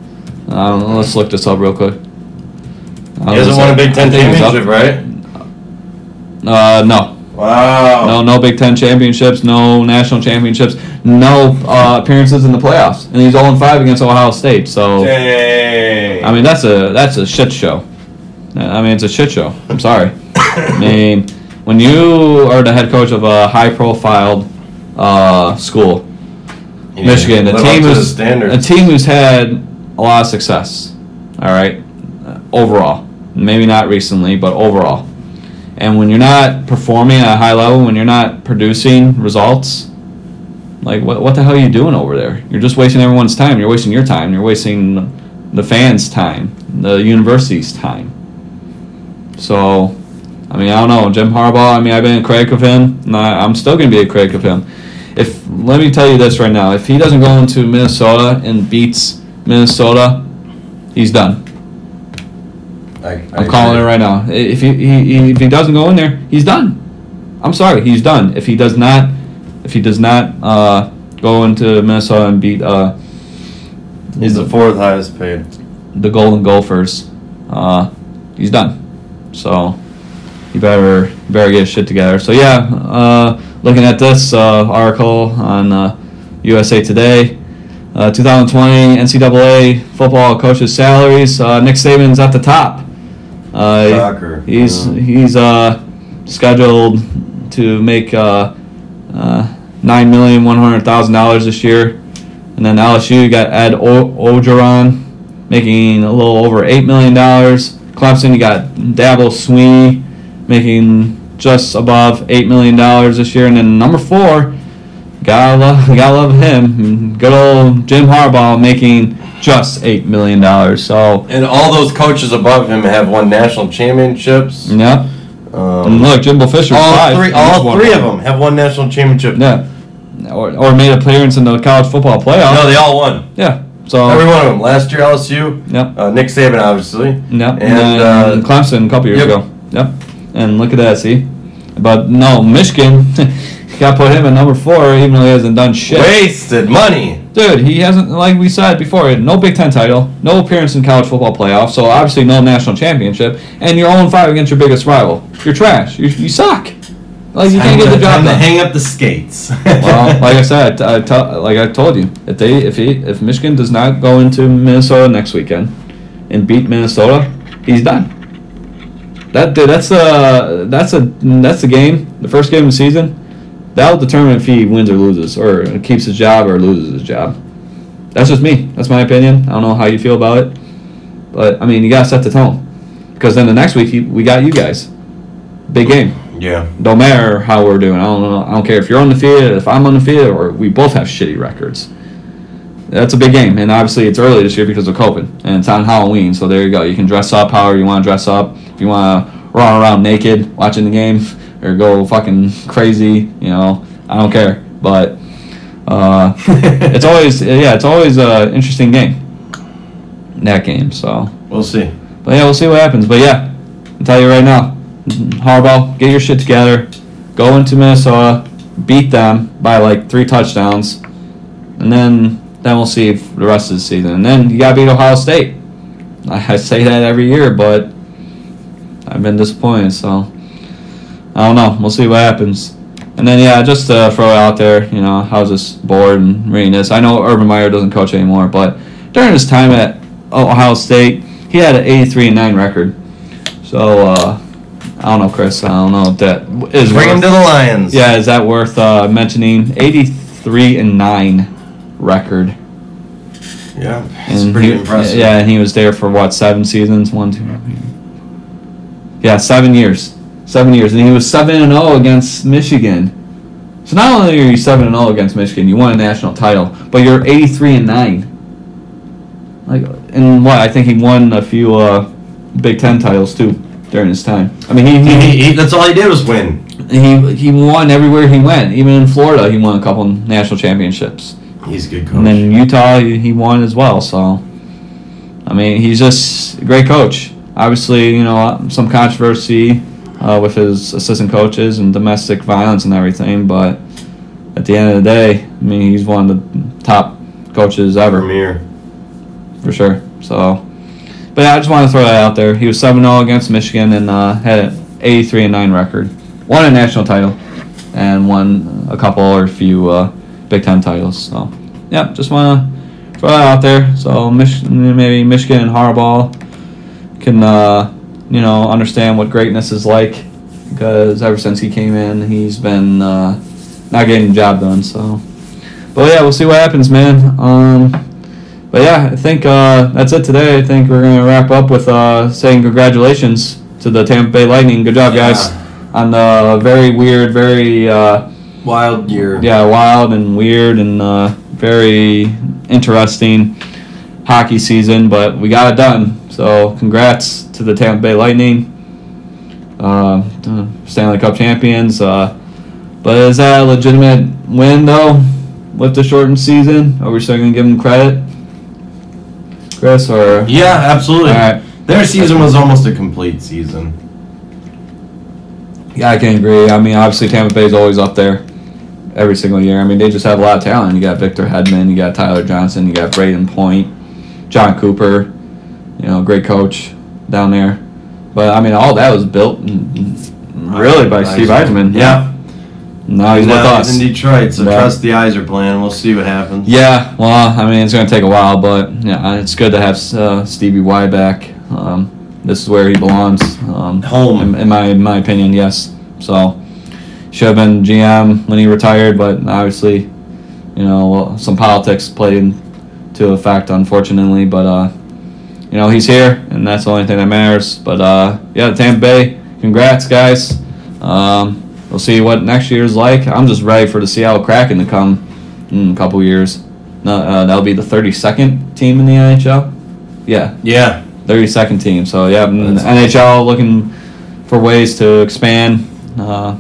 I don't know. Let's look this up real quick. He hasn't won a Big Ten championship, right? Uh, no. Wow. No, no Big Ten championships, no national championships, no uh, appearances in the playoffs, and he's oh and five against Ohio State. So, dang. I mean, that's a that's a shit show. I mean, it's a shit show. I'm sorry. I mean, when you are the head coach of a high-profiled uh, school, yeah, Michigan, a team who's a team who's had a lot of success. All right, uh, overall, maybe not recently, but overall. And when you're not performing at a high level, when you're not producing results, like, what what the hell are you doing over there? You're just wasting everyone's time. You're wasting your time. You're wasting the fans' time, the university's time. So, I mean, I don't know. Jim Harbaugh, I mean, I've been a critic of him, and I, I'm still going to be a critic of him. If Let me tell you this right now. If he doesn't go into Minnesota and beats Minnesota, he's done. I, I I'm calling agree. it right now. If he, he if he doesn't go in there, he's done. I'm sorry, he's done. If he does not, if he does not uh, go into Minnesota and beat, uh, he's the, the fourth highest paid, the Golden Gophers, uh, he's done. So you better you better get his shit together. So yeah, uh, looking at this uh, article on uh, U S A Today. Uh, twenty twenty N C double A football coaches' salaries. Uh, Nick Saban's at the top. Uh, Soccer. He's yeah. he's uh, scheduled to make uh, uh, nine million one hundred thousand dollars this year, and then L S U got Ed o- Ogeron making a little over eight million dollars. Clemson, you got Dabo Swinney making just above eight million dollars this year, and then number four. Gotta love, gotta love him. Good old Jim Harbaugh making just eight million dollars. So, and all those coaches above him have won national championships. Yeah. Um, and look, Jimbo Fisher. All five, three, all three of them have won national championships. Yeah. Or, or made appearance in the college football playoff. No, they all won. Yeah. So every one of them. Last year, L S U. Yep. Uh, Nick Saban, obviously. Yep. And, and uh, Clemson a couple years yep. ago. Yep. And look at that, see? But no, Michigan. Got to put him at number four, even though he hasn't done shit. Wasted money. Dude, he hasn't, like we said before, no Big Ten title, no appearance in college football playoffs, so obviously no national championship, and you're oh and five against your biggest rival. You're trash. You, you suck. Like, you can't get the job done. Time to hang up the skates. Well, like I said, I t- like I told you, if they, if he, if Michigan does not go into Minnesota next weekend and beat Minnesota, he's done. That dude, that's a that's a that's a game, the first game of the season. That'll determine if he wins or loses, or keeps his job or loses his job. That's just me. That's my opinion. I don't know how you feel about it. But, I mean, you got to set the tone. Because then the next week, he, we got you guys. Big game. Yeah. Don't matter how we're doing. I don't know. I don't care if you're undefeated, if I'm undefeated, or we both have shitty records. that's a big game. And obviously it's early this year because of COVID, and it's on Halloween. So there you go. You can dress up however you want to dress up. If you want to run around naked watching the game or go fucking crazy, you know, I don't care. But uh, it's always, yeah, it's always an interesting game, that game. So we'll see. But yeah, we'll see what happens. But yeah, I'll tell you right now, Harbaugh, get your shit together. Go into Minnesota, beat them by like three touchdowns, and then then we'll see the rest of the season. And then you got to beat Ohio State. I, I say that every year, but I've been disappointed. So I don't know. We'll see what happens. And then, yeah, just to throw it out there, you know, I was just bored and reading this. I know Urban Meyer doesn't coach anymore, but during his time at Ohio State, he had an eighty-three and nine record. So, uh, I don't know, Chris. I don't know if that is Bring worth, him to the Lions. Yeah, is that worth uh, mentioning? eighty-three and nine record. Yeah, it's and pretty he, impressive. Yeah, and he was there for, what, seven seasons? One, two, three. Yeah, seven years. Seven years. And he was seven and oh against Michigan. So not only are you seven and oh against Michigan, you won a national title, but you're eighty-three and nine. Like, and what? I think he won a few uh, Big Ten titles, too, during his time. I mean, he, he, he, he that's all he did was win. He he won everywhere he went. Even in Florida, he won a couple national championships. He's a good coach. And then in Utah, he won as well. So, I mean, he's just a great coach. Obviously, you know, some controversy uh, with his assistant coaches and domestic violence and everything, but at the end of the day, I mean, he's one of the top coaches ever. Premier. For sure. So, but yeah, I just want to throw that out there. He was seven and oh against Michigan and uh, had an eighty-three and nine record. Won a national title and won a couple or a few uh, Big Ten titles. So, yeah, just want to throw that out there. So, Mich- maybe Michigan and Harbaugh can uh, you know, understand what greatness is like, because ever since he came in, he's been uh, not getting the job done. So, but yeah, we'll see what happens, man. Um, but yeah, I think uh, that's it today. I think we're gonna wrap up with uh, saying congratulations to the Tampa Bay Lightning. Good job, yeah. guys, on the very weird, very uh, wild year. Yeah, wild and weird and uh, very interesting hockey season, but we got it done. So, congrats to the Tampa Bay Lightning, uh, Stanley Cup champions. Uh, but is that a legitimate win, though, with the shortened season? Are we still going to give them credit, Chris? Or yeah, absolutely. All right. Their season was almost a complete season. Yeah, I can agree. I mean, obviously, Tampa Bay's always up there every single year. I mean, they just have a lot of talent. You got Victor Hedman, you got Tyler Johnson, you got Braden Point, John Cooper. You know, great coach down there. But, I mean, all that was built really by Steve Yzerman. Yeah. Now he's with us. He's in Detroit, so trust the Yzer plan. We'll see what happens. Yeah, well, I mean, it's going to take a while, but yeah, it's good to have uh, Stevie Y back. Um, this is where he belongs. Um, Home. In, in, my, in my opinion, yes. So, should have been G M when he retired, but obviously, you know, some politics played into effect, unfortunately, but... uh You know, he's here, and that's the only thing that matters. But, uh, yeah, Tampa Bay, congrats, guys. Um, we'll see what next year's like. I'm just ready for the Seattle Kraken to come in a couple years. No, uh, that'll be the thirty-second team in the N H L. Yeah. Yeah. thirty-second team. So, yeah, that's N H L looking for ways to expand. Uh,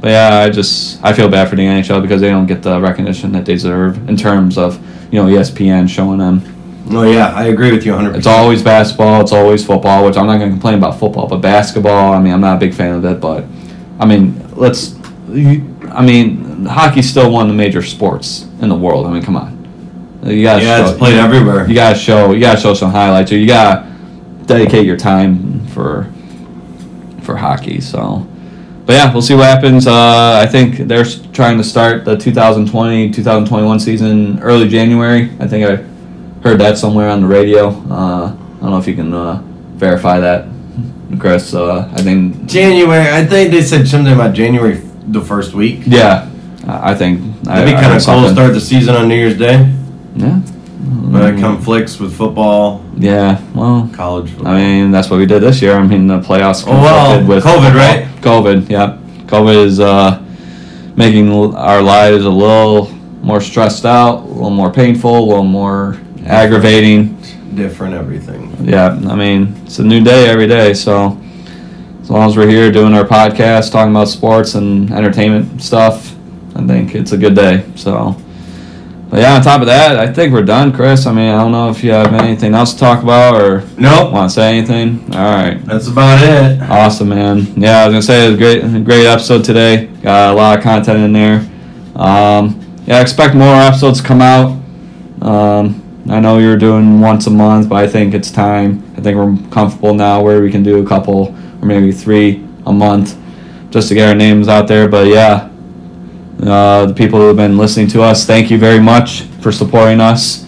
but, yeah, I just I feel bad for the N H L because they don't get the recognition that they deserve in terms of, you know, E S P N showing them. No, oh, yeah, I agree with you one hundred percent. It's always basketball, it's always football, which I'm not going to complain about football, but basketball, I mean, I'm not a big fan of it, but, I mean, let's, I mean, hockey's still one of the major sports in the world. I mean, come on. You gotta yeah, show, it's played you, everywhere. You got to show, you gotta show some highlights, or you got to dedicate your time for for hockey, so. But, yeah, we'll see what happens. Uh, I think they're trying to start the two thousand twenty, two thousand twenty-one season early January. I think I... heard that somewhere on the radio. Uh, I don't know if you can uh, verify that, Chris. Uh, I think January. I think they said something about January the first week. Yeah, I think that'd be kind of cool to start the season on New Year's Day. Yeah, but it conflicts with football. Yeah, well, college football. I mean, that's what we did this year. I mean, the playoffs conflicted oh, well, with COVID, right? COVID. Yeah, COVID is uh, making our lives a little more stressed out, a little more painful, a little more aggravating. Different everything. Yeah, I mean, it's a new day every day, so as long as we're here doing our podcast, talking about sports and entertainment stuff, I think it's a good day. So, but yeah, on top of that, I think we're done, Chris. I mean, I don't know if you have anything else to talk about or nope. want to say anything. All right. That's about it. Awesome, man. Yeah, I was going to say it was a great, great episode today. Got a lot of content in there. Um, yeah, expect more episodes to come out. Um, I know you're doing once a month, but I think it's time. I think we're comfortable now where we can do a couple or maybe three a month just to get our names out there. But, yeah. Uh, the people who have been listening to us, thank you very much for supporting us.